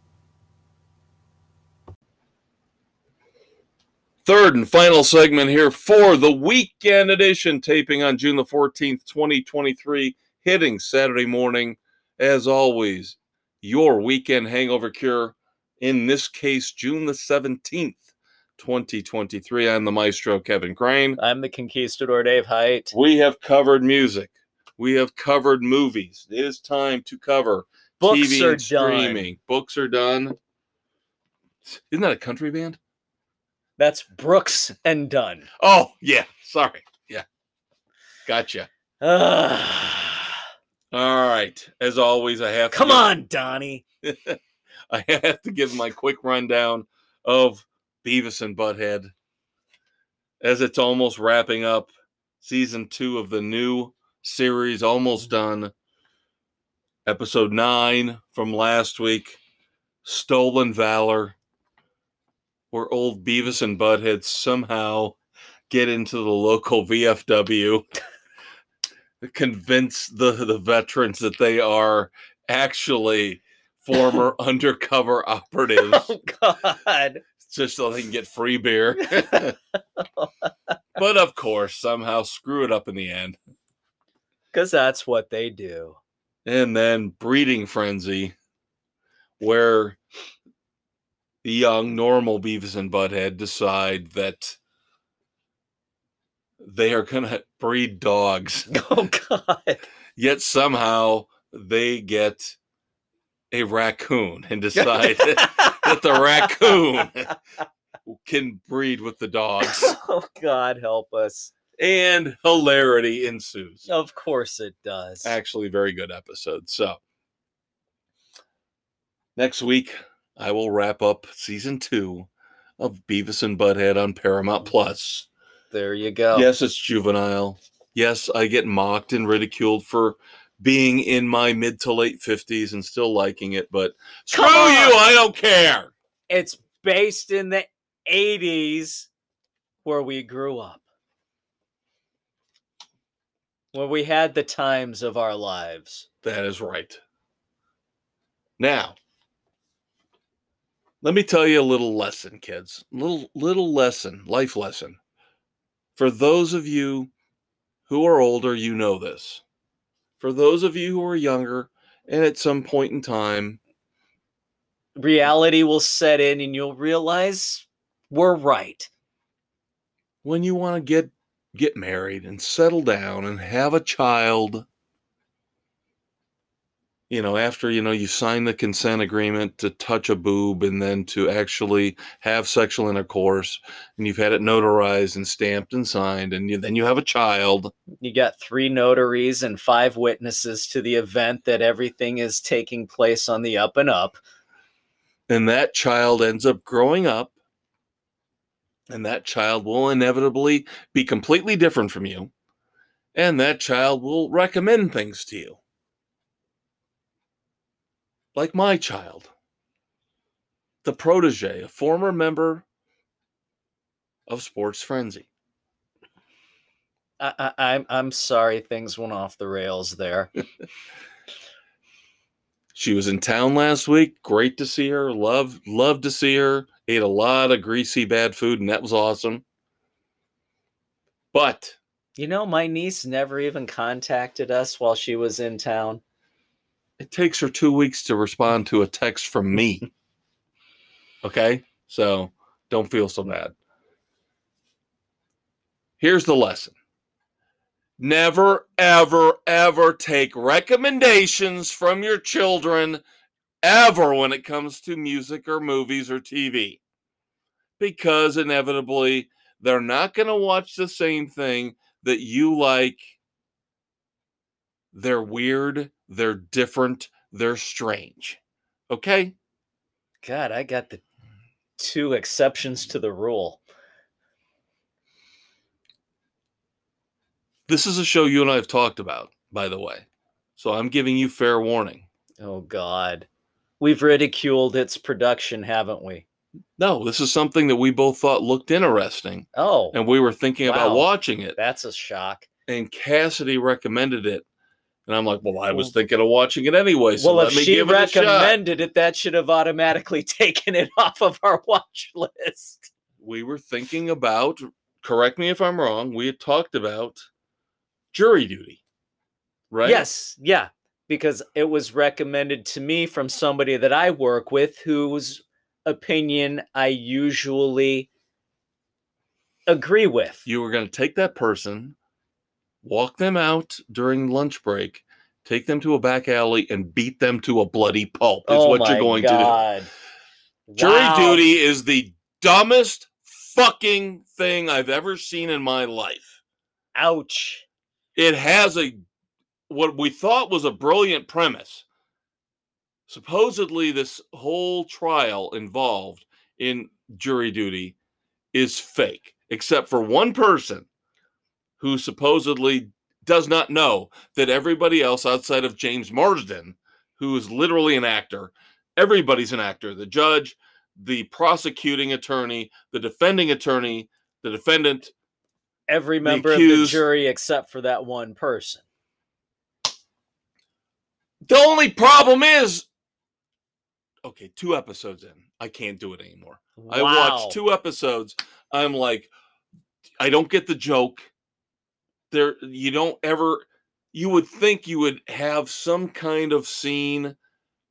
Third and final segment here for the weekend edition, taping on June the fourteenth, twenty twenty-three, hitting Saturday morning. As always, your weekend hangover cure, in this case, June the seventeenth. twenty twenty-three. I'm the maestro, Kevin Crane. I'm the conquistador, Dave Hite. We have covered music. We have covered movies. It is time to cover Books T V are and streaming. Done. Books are done. Isn't that a country band? That's Brooks and Dunn. Oh, yeah. Sorry. Yeah. Gotcha. Uh, All right. As always, I have to... Come give... on, Donnie. I have to give my quick rundown of Beavis and Butthead, as it's almost wrapping up. Season two of the new series, almost done. Episode nine from last week, Stolen Valor, where old Beavis and Butthead somehow get into the local V F W, convince the, the veterans that they are actually former undercover operatives. Oh, God. Just so they can get free beer. But of course, somehow screw it up in the end. Because that's what they do. And then Breeding Frenzy, where the young, normal Beavis and Butthead decide that they are going to breed dogs. Oh, God. Yet somehow they get a raccoon and decide that the raccoon can breed with the dogs. Oh, God help us. And hilarity ensues. Of course it does. Actually, very good episode. So next week, I will wrap up season two of Beavis and Butthead on Paramount Plus. There you go. Yes, it's juvenile. Yes, I get mocked and ridiculed for being in my mid to late fifties and still liking it, but screw you, I don't care. It's based in the eighties where we grew up, where we had the times of our lives. That is right. Now, let me tell you a little lesson, kids. Little little lesson, life lesson. For those of you who are older, you know this. For those of you who are younger, and at some point in time, reality will set in and you'll realize we're right. When you want to get, get married and settle down and have a child, you know, after, you know, you sign the consent agreement to touch a boob and then to actually have sexual intercourse, and you've had it notarized and stamped and signed, and you, then you have a child. You got three notaries and five witnesses to the event that everything is taking place on the up and up. And that child ends up growing up, and that child will inevitably be completely different from you, and that child will recommend things to you. Like my child, the protege, a former member of Sports Frenzy. I, I, I'm I'm sorry, things went off the rails there. She was in town last week. Great to see her. Love, love to see her. Ate a lot of greasy, bad food, and that was awesome. But you know, my niece never even contacted us while she was in town. It takes her two weeks to respond to a text from me. Okay? So don't feel so bad. Here's the lesson. Never, ever, ever take recommendations from your children ever when it comes to music or movies or T V. Because inevitably, they're not going to watch the same thing that you like. They're weird. They're different. They're strange. Okay? God, I got the two exceptions to the rule. This is a show you and I have talked about, by the way. So I'm giving you fair warning. Oh, God. We've ridiculed its production, haven't we? No, this is something that we both thought looked interesting. Oh. And we were thinking wow. about watching it. That's a shock. And Cassidy recommended it. And I'm like, well, I was thinking of watching it anyway, so well, let me give it a shot. Well, if she recommended it, that should have automatically taken it off of our watch list. We were thinking about, correct me if I'm wrong, we had talked about Jury Duty, right? Yes, yeah, because it was recommended to me from somebody that I work with whose opinion I usually agree with. You were going to take that person, walk them out during lunch break, take them to a back alley, and beat them to a bloody pulp is oh what you're going God. to do. Wow. Jury Duty is the dumbest fucking thing I've ever seen in my life. Ouch. It has a, what we thought was a brilliant premise. Supposedly this whole trial involved in Jury Duty is fake, except for one person who supposedly does not know that everybody else outside of James Marsden, who is literally an actor, everybody's an actor, the judge, the prosecuting attorney, the defending attorney, the defendant. Every member the accused, of the jury except for that one person. The only problem is, okay, two episodes in, I can't do it anymore. Wow. I watched two episodes. I'm like, I don't get the joke. There, you don't ever, you would think you would have some kind of scene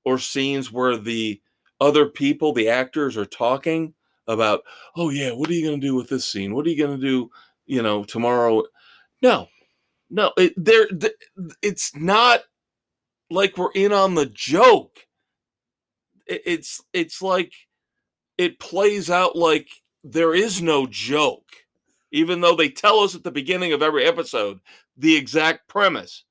or scenes where the other people, the actors, are talking about, oh yeah, what are you going to do with this scene? What are you going to do, you know, tomorrow? No, no, it, there, it's not like we're in on the joke. It, it's, it's like it plays out like there is no joke. Even though they tell us at the beginning of every episode the exact premise.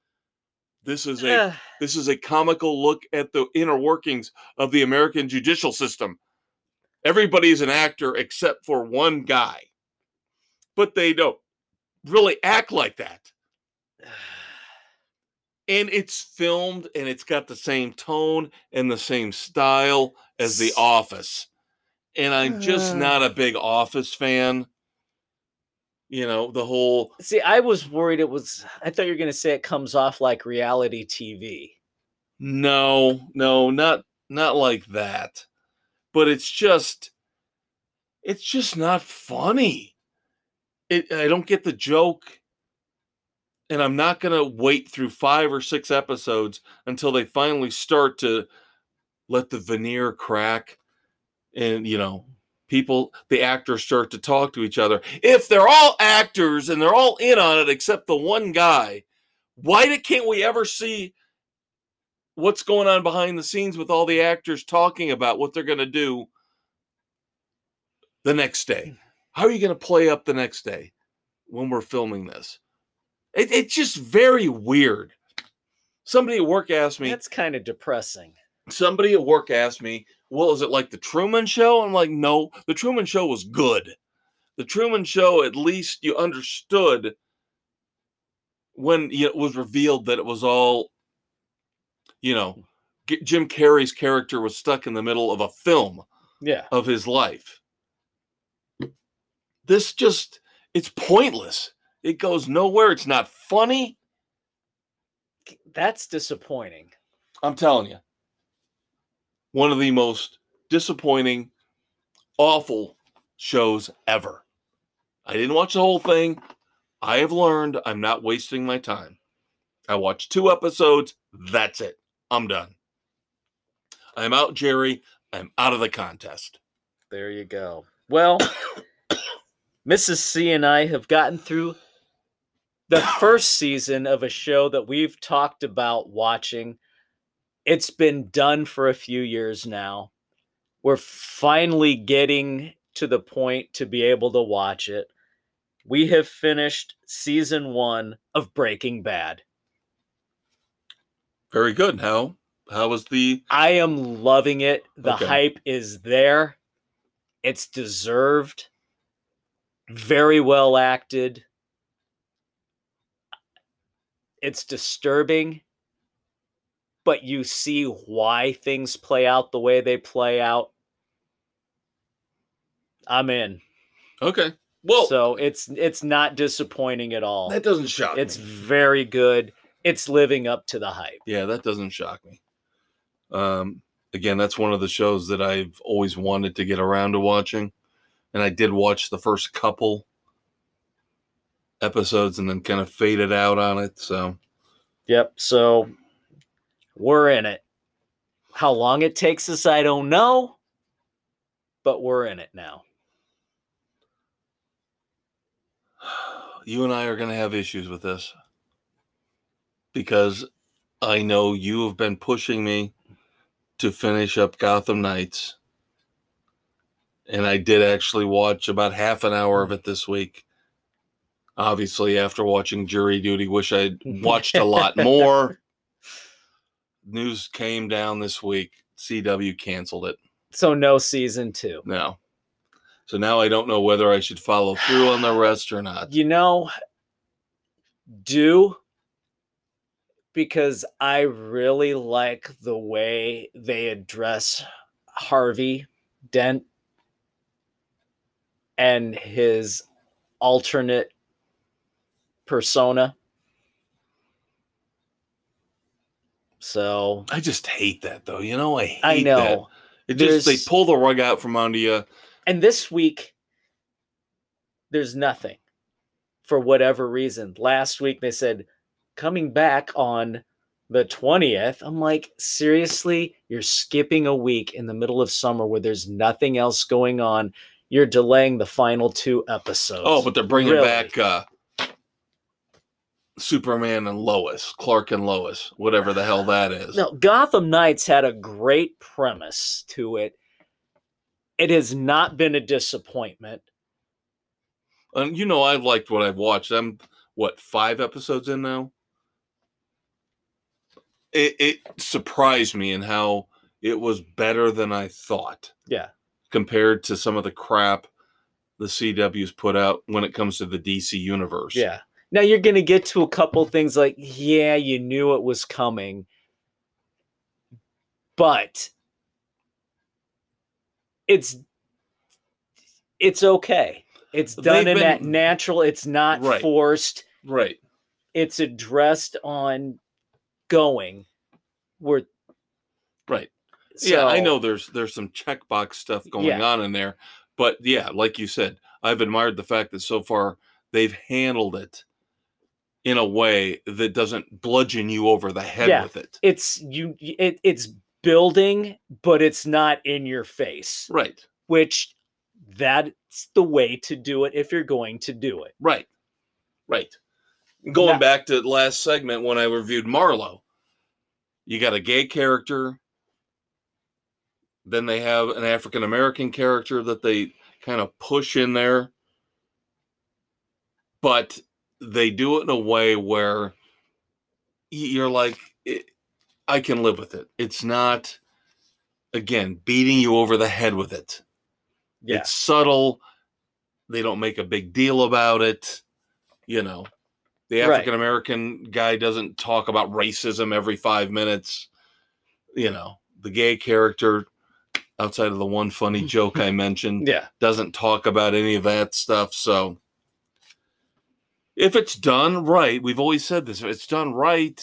This is a uh, this is a comical look at the inner workings of the American judicial system. Everybody's an actor except for one guy. But they don't really act like that. And it's filmed and it's got the same tone and the same style as The Office. And I'm just not a big Office fan. You know, the whole... See, I was worried it was... I thought you were going to say it comes off like reality T V. No, no, not not like that. But it's just... It's just not funny. It, I don't get the joke. And I'm not going to wait through five or six episodes until they finally start to let the veneer crack and, you know... People, the actors start to talk to each other. If they're all actors and they're all in on it except the one guy, why can't we ever see what's going on behind the scenes with all the actors talking about what they're going to do the next day? How are you going to play up the next day when we're filming this? It, it's just very weird. Somebody at work asked me. That's kind of depressing. Somebody at work asked me, well, is it like The Truman Show? I'm like, no, The Truman Show was good. The Truman Show, at least you understood when it was revealed that it was all, you know, Jim Carrey's character was stuck in the middle of a film yeah. of his life. This just, it's pointless. It goes nowhere. It's not funny. That's disappointing. I'm telling you. One of the most disappointing, awful shows ever. I didn't watch the whole thing. I have learned I'm not wasting my time. I watched two episodes. That's it. I'm done. I'm out, Jerry. I'm out of the contest. There you go. Well, Missus C and I have gotten through the first season of a show that we've talked about watching. It's been done for a few years now. We're finally getting to the point to be able to watch it. We have finished season one of Breaking Bad. Very good. How how was the... I am loving it. The okay. hype is there. It's deserved. Very well acted. It's disturbing, but you see why things play out the way they play out. I'm in. Okay. Well, so it's it's not disappointing at all. That doesn't shock it's me. It's very good. It's living up to the hype. Yeah, that doesn't shock me. Um, again, that's one of the shows that I've always wanted to get around to watching. And I did watch the first couple episodes and then kind of faded out on it. So, yep. So we're in it. How long it takes us, I don't know. But we're in it now. You and I are going to have issues with this. Because I know you have been pushing me to finish up Gotham Knights. And I did actually watch about half an hour of it this week. Obviously, after watching Jury Duty, wish I'd watched a lot more. News came down this week. C W canceled it. So no season two. No. So now I don't know whether I should follow through on the rest or not. You know, do, because I really like the way they address Harvey Dent and his alternate persona. So I just hate that, though. You know, I hate I know. that. It just, they pull the rug out from under you. And this week, there's nothing for whatever reason. Last week, they said, coming back on the twentieth. I'm like, seriously? You're skipping a week in the middle of summer where there's nothing else going on. You're delaying the final two episodes. Oh, but they're bringing really? back uh, Superman and Lois, Clark and Lois, whatever the hell that is. No, Gotham Knights had a great premise to it. It has not been a disappointment. And you know, I've liked what I've watched. I'm, what, five episodes in now? It, it surprised me in how it was better than I thought. Yeah. Compared to some of the crap the C W's put out when it comes to the D C universe. Yeah. Now you're going to get to a couple things like, yeah, you knew it was coming. But... It's it's okay. It's done They've in been, that natural. It's not right, forced. Right. It's addressed on going. We're right. So, yeah, I know there's there's some checkbox stuff going yeah. on in there, but yeah, like you said, I've admired the fact that so far they've handled it in a way that doesn't bludgeon you over the head yeah, with it. It's you. It, it's. building, but it's not in your face. Right. Which that's the way to do it if you're going to do it. Right. Right. Going now, back to last segment when I reviewed Marlowe, you got a gay character. Then they have an African-American character that they kind of push in there. But they do it in a way where you're like... It, I can live with it. It's not, again, beating you over the head with it. Yeah. It's subtle. They don't make a big deal about it. You know, the African-American right. guy doesn't talk about racism every five minutes. You know, the gay character, outside of the one funny joke I mentioned, yeah. doesn't talk about any of that stuff. So if it's done right, we've always said this, if it's done right,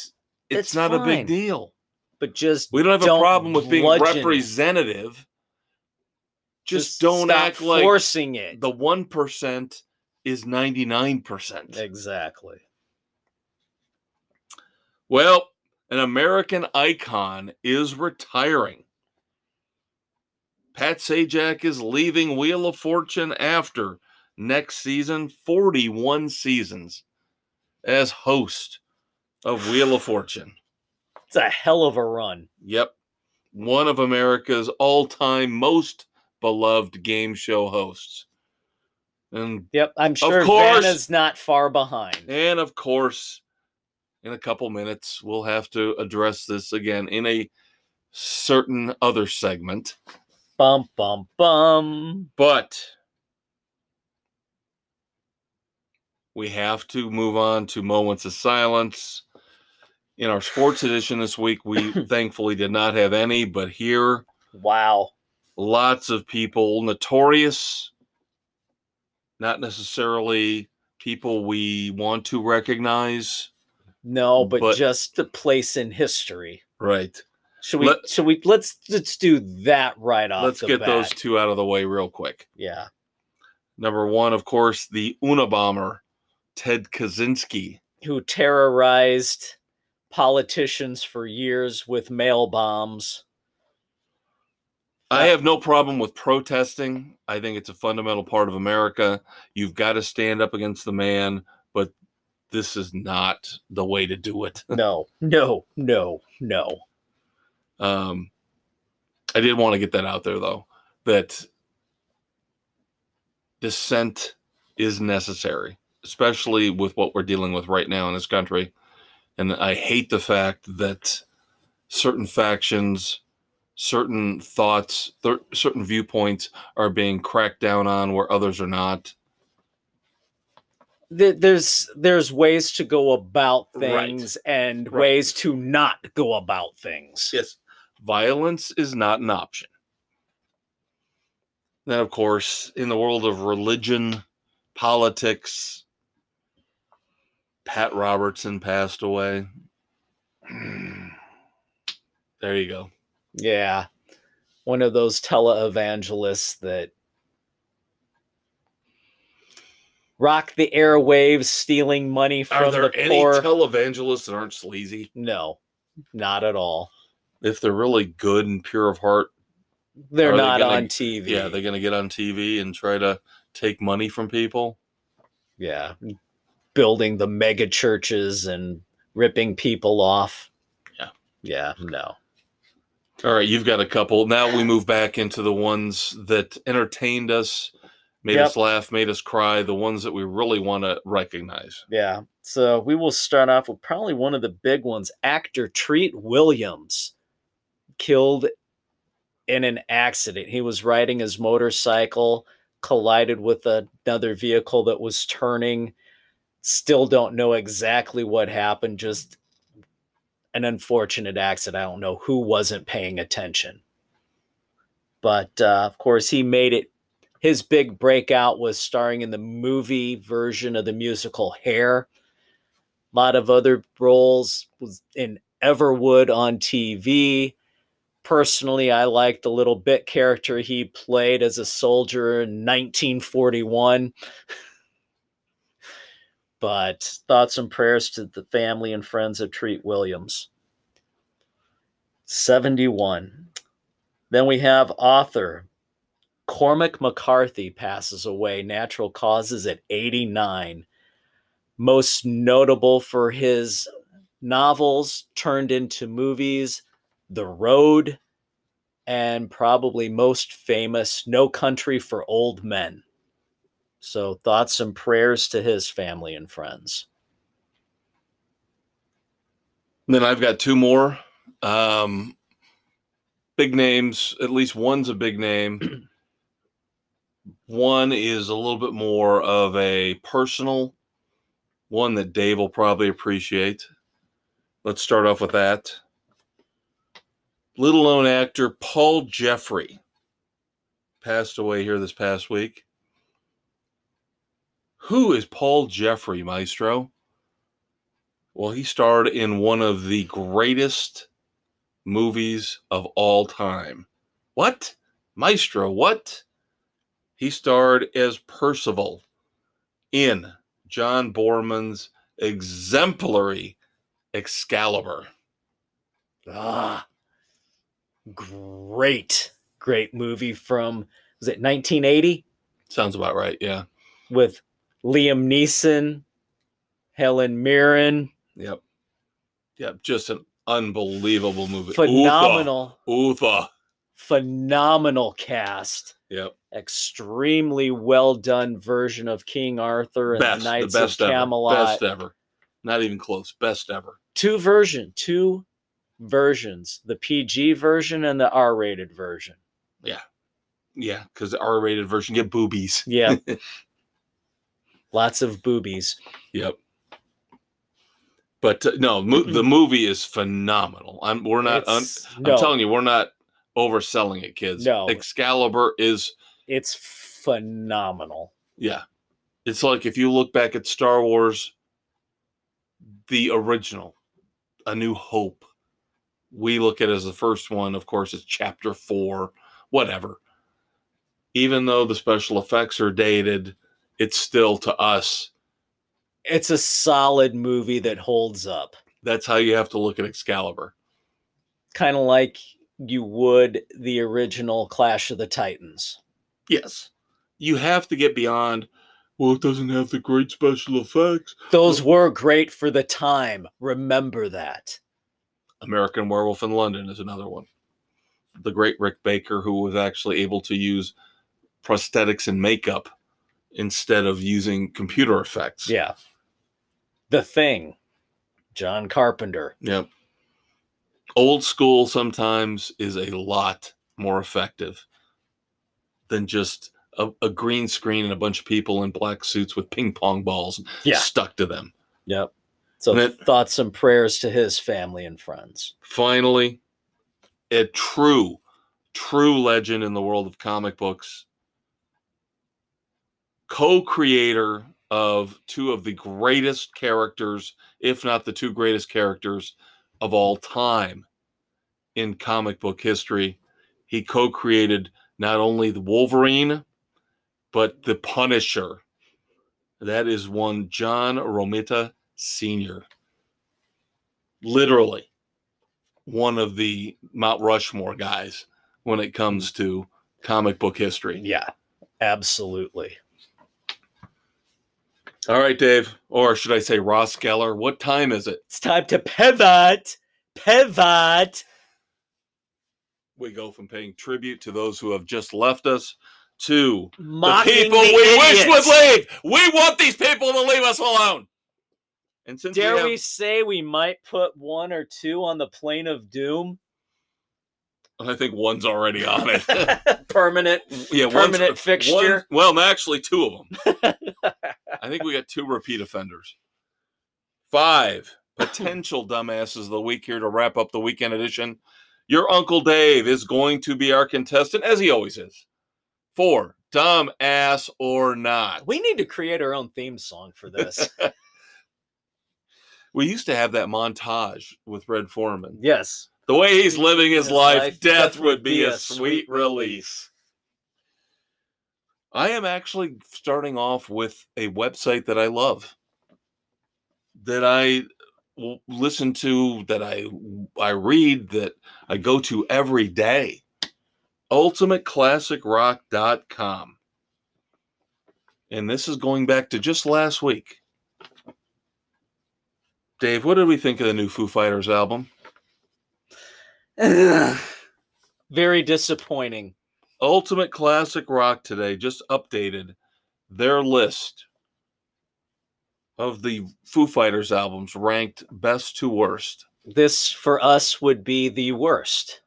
it's That's not fine. a big deal. But just we don't have don't a problem with being representative. Just, just don't act forcing like forcing it. The one percent is ninety-nine percent. Exactly. Well, an American icon is retiring. Pat Sajak is leaving Wheel of Fortune after next season, forty-one seasons as host of Wheel of Fortune. It's a hell of a run. Yep. One of America's all-time most beloved game show hosts. And yep, I'm sure Vanna's not far behind. And of course, in a couple minutes. We'll have to address this again in a certain other segment. Bum, bum, bum. But we have to move on to Moments of Silence. In our sports edition this week, we thankfully did not have any, but here... Wow. Lots of people, notorious, not necessarily people we want to recognize. No, but, but just the place in history. Right. Should we, Let, should we, let's, let's do that right off Let's the get bat. Those two out of the way real quick. Yeah. Number one, of course, the Unabomber, Ted Kaczynski. Who terrorized politicians for years with mail bombs. I have no problem with protesting. I think it's a fundamental part of America. You've got to stand up against the man, but this is not the way to do it. No, no, no, no. Um, I did want to get that out there, though, that dissent is necessary, especially with what we're dealing with right now in this country. And I hate the fact that certain factions, certain thoughts, th- certain viewpoints are being cracked down on where others are not. There's there's ways to go about things right. and right. ways to not go about things. Yes. Violence is not an option. Then, of course, in the world of religion, politics, Pat Robertson passed away. There you go. Yeah. One of those televangelists that rock the airwaves, stealing money from the poor. Are there any televangelists that aren't sleazy? No, not at all. If they're really good and pure of heart, they're not on T V. Yeah, they're going to get on T V and try to take money from people. Yeah. Building the mega churches and ripping people off. Yeah. Yeah, no. All right, you've got a couple. Now we move back into the ones that entertained us, made yep. us laugh, made us cry, the ones that we really want to recognize. Yeah, so we will start off with probably one of the big ones. Actor Treat Williams killed in an accident. He was riding his motorcycle, collided with another vehicle that was turning. Still don't know exactly what happened, just an unfortunate accident. I don't know who wasn't paying attention. But, uh, of course, he made it. His big breakout was starring in the movie version of the musical Hair. A lot of other roles, was in Everwood on T V. Personally, I liked the little bit character he played as a soldier in nineteen forty-one. But thoughts and prayers to the family and friends of Treat Williams. seventy-one. Then we have author Cormac McCarthy passes away, natural causes, at eighty-nine. Most notable for his novels turned into movies, The Road, and probably most famous, No Country for Old Men. So thoughts and prayers to his family and friends. And then I've got two more. Um, big names. At least one's a big name. One is a little bit more of a personal one that Dave will probably appreciate. Let's start off with that. Little known actor Paul Jeffrey passed away here this past week. Who is Paul Jeffrey, Maestro? Well, he starred in one of the greatest movies of all time. What? Maestro, what? He starred as Percival in John Borman's exemplary Excalibur. Ah, great, great movie from, was it nineteen eighty? Sounds about right, yeah. With Liam Neeson, Helen Mirren. Yep. Yep. Just an unbelievable movie. Phenomenal. Ootha. Phenomenal cast. Yep. Extremely well done version of King Arthur and best, the Knights the best of Camelot. Ever. Best ever. Not even close. Best ever. Two version, two versions, the P G version and the R-rated version. Yeah. Yeah, because the R-rated version, get boobies. Yeah. Lots of boobies. Yep. But uh, no, mo- the movie is phenomenal. I'm, we're not, I'm, I'm no. telling you, we're not overselling it, kids. No. Excalibur is. It's phenomenal. Yeah. It's like if you look back at Star Wars, the original, A New Hope. We look at it as the first one. Of course, it's chapter four, whatever. Even though the special effects are dated, it's still, to us, it's a solid movie that holds up. That's how you have to look at Excalibur. Kind of like you would the original Clash of the Titans. Yes. You have to get beyond, well, it doesn't have the great special effects. Those were great for the time. Remember that. American Werewolf in London is another one. The great Rick Baker, who was actually able to use prosthetics and makeup instead of using computer effects. Yeah. The Thing. John Carpenter. Yep. Old school sometimes is a lot more effective than just a, a green screen and a bunch of people in black suits with ping pong balls yeah. stuck to them. Yep. So it, thoughts and prayers to his family and friends. Finally, a true, true legend in the world of comic books. Co-creator of two of the greatest characters, if not the two greatest characters of all time in comic book history. He co-created not only the Wolverine, but the Punisher. That is one John Romita Senior Literally one of the Mount Rushmore guys when it comes to comic book history. Yeah, absolutely. All right, Dave, or should I say Ross Geller, what time is it? It's time to pivot. Pivot. We go from paying tribute to those who have just left us to mocking the people the we idiots. Wish would leave. We want these people to leave us alone. And since Dare we, have... we say we might put one or two on the plane of doom? I think one's already on it. Permanent, yeah, permanent fixture. One, well, actually, two of them. I think we got two repeat offenders. Five potential dumbasses of the week here to wrap up the weekend edition. Your Uncle Dave is going to be our contestant, as he always is. Four, dumb ass or not. We need to create our own theme song for this. We used to have that montage with Red Foreman. Yes. The way he's living his, his life, life, death would be a sweet release. I am actually starting off with a website that I love, that I listen to, that I I read, that I go to every day. ultimate classic rock dot com. And this is going back to just last week. Dave, what did we think of the new Foo Fighters album? Ugh. Very disappointing. Ultimate Classic Rock today just updated their list of the Foo Fighters albums ranked best to worst. This for us would be the worst.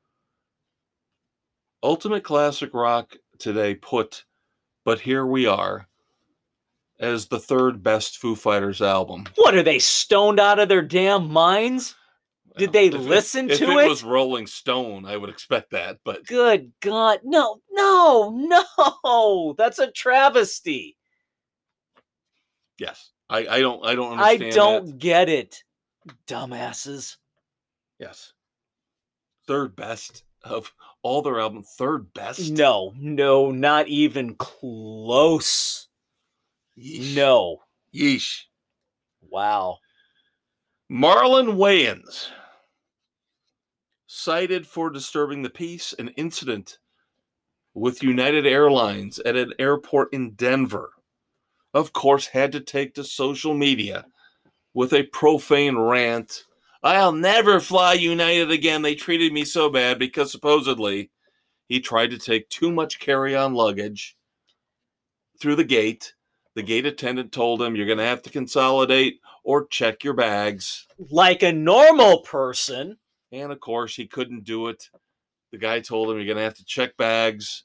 Ultimate Classic Rock today put But Here We Are as the third best Foo Fighters album. What, are they stoned out of their damn minds? Did they if listen it, to it? If it was Rolling Stone, I would expect that. But good God. No, no, no. That's a travesty. Yes. I, I don't I don't understand I don't that. Get it, dumbasses. Yes. Third best of all their albums. Third best? No, no, not even close. Yeesh. No. Yeesh. Wow. Marlon Wayans. Cited for disturbing the peace, an incident with United Airlines at an airport in Denver, of course, had to take to social media with a profane rant. I'll never fly United again. They treated me so bad because supposedly he tried to take too much carry-on luggage through the gate The gate attendant told him, you're going to have to consolidate or check your bags. Like a normal person. And, of course, he couldn't do it. The guy told him, you're going to have to check bags.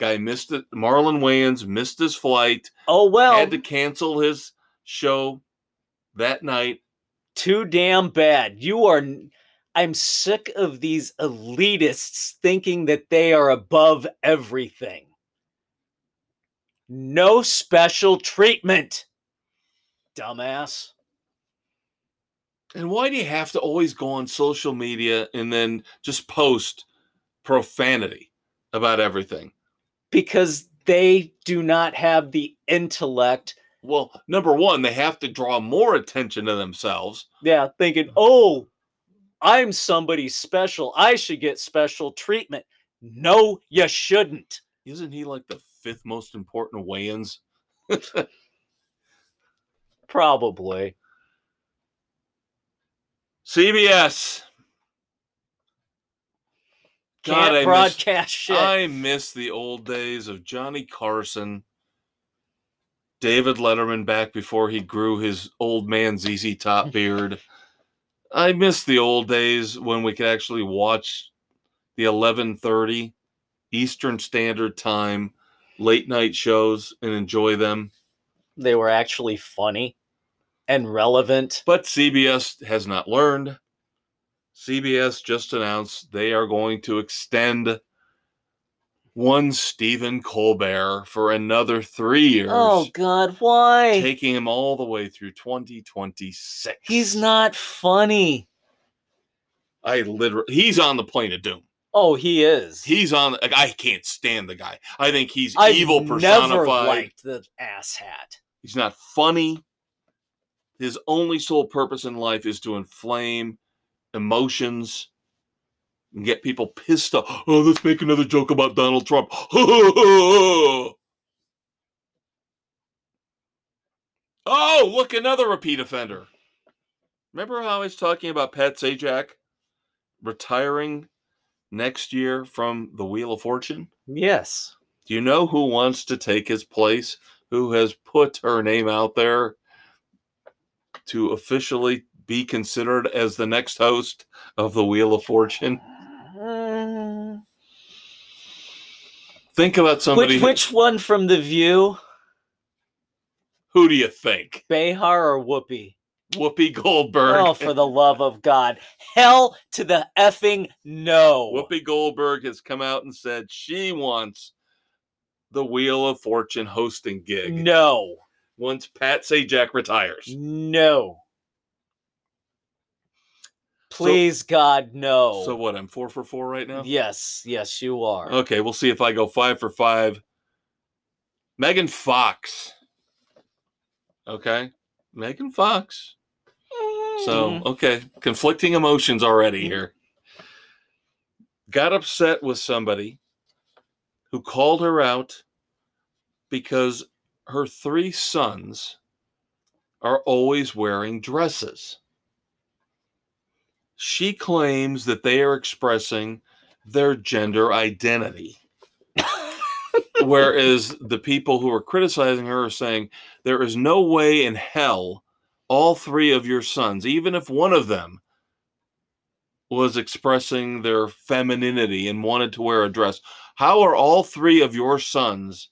Guy missed it. Marlon Wayans missed his flight. Oh, well. Had to cancel his show that night. Too damn bad. You are... I'm sick of these elitists thinking that they are above everything. No special treatment, dumbass. And why do you have to always go on social media and then just post profanity about everything? Because they do not have the intellect. Well, number one, they have to draw more attention to themselves. Yeah, thinking, oh, I'm somebody special. I should get special treatment. No, you shouldn't. Isn't he like the fifth most important Wayans? Probably. C B S. Can't God, broadcast I miss, shit. I miss the old days of Johnny Carson, David Letterman back before he grew his old man Z Z Top beard. I miss the old days when we could actually watch the eleven thirty Eastern Standard Time late night shows and enjoy them. They were actually funny and relevant. But C B S has not learned. C B S just announced they are going to extend one Stephen Colbert for another three years. Oh, God, why? Taking him all the way through twenty twenty-six. He's not funny. I literally... He's on the plane of doom. Oh, he is. He's on... Like, I can't stand the guy. I think he's I've evil personified. I never liked the asshat. He's not funny. His only sole purpose in life is to inflame emotions and get people pissed off. Oh, let's make another joke about Donald Trump. Oh, look, another repeat offender. Remember how I was talking about Pat Sajak retiring next year from the Wheel of Fortune? Yes. Do you know who wants to take his place? Who has put her name out there to officially be considered as the next host of the Wheel of Fortune? Uh, Think about somebody. Which, which one from The View? Who do you think? Behar or Whoopi? Whoopi Goldberg. Oh, for the love of God. Hell to the effing no. Whoopi Goldberg has come out and said she wants the Wheel of Fortune hosting gig. No. Once Pat Sajak retires. No. Please, so, God, no. So what, I'm four for four right now? Yes. Yes, you are. Okay, we'll see if I go five for five. Megan Fox. Okay. Megan Fox. So, okay. Conflicting emotions already here. Got upset with somebody who called her out because her three sons are always wearing dresses. She claims that they are expressing their gender identity. Whereas the people who are criticizing her are saying, there is no way in hell all three of your sons, even if one of them was expressing their femininity and wanted to wear a dress, how are all three of your sons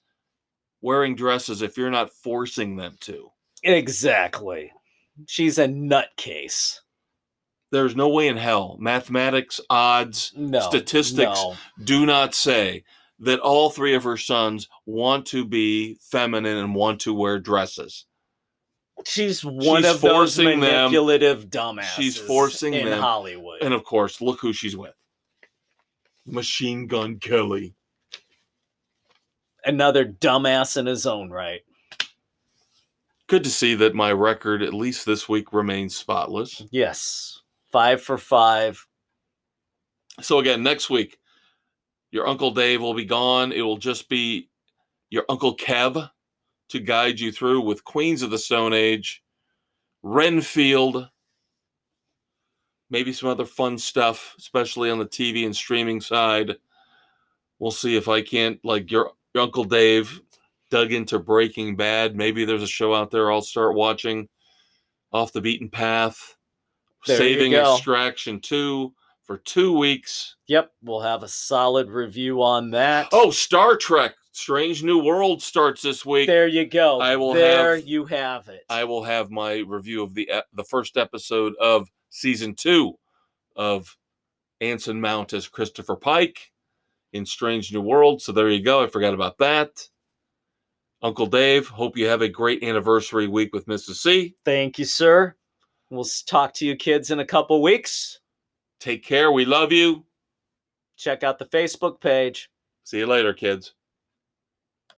wearing dresses if you're not forcing them to? Exactly. She's a nutcase. There's no way in hell. Mathematics, odds, no, statistics no. do not say that all three of her sons want to be feminine and want to wear dresses. She's one she's of those manipulative them, dumbasses she's forcing in them. Hollywood. And, of course, look who she's with. Machine Gun Kelly. Another dumbass in his own right. Good to see that my record, at least this week, remains spotless. Yes. Five for five. So again, next week, your Uncle Dave will be gone. It will just be your Uncle Kev to guide you through with Queens of the Stone Age, Renfield, maybe some other fun stuff, especially on the T V and streaming side. We'll see if I can't, like your, your Uncle Dave dug into Breaking Bad. Maybe there's a show out there I'll start watching. Off the Beaten Path. There Saving Extraction Two for two weeks. Yep, we'll have a solid review on that. Oh, Star Trek. Strange New World starts this week. There you go. I will there have, you have it. I will have my review of the the first episode of season two of Anson Mount as Christopher Pike in Strange New World. So there you go. I forgot about that. Uncle Dave, hope you have a great anniversary week with Missus C. Thank you, sir. We'll talk to you kids in a couple weeks. Take care. We love you. Check out the Facebook page. See you later, kids.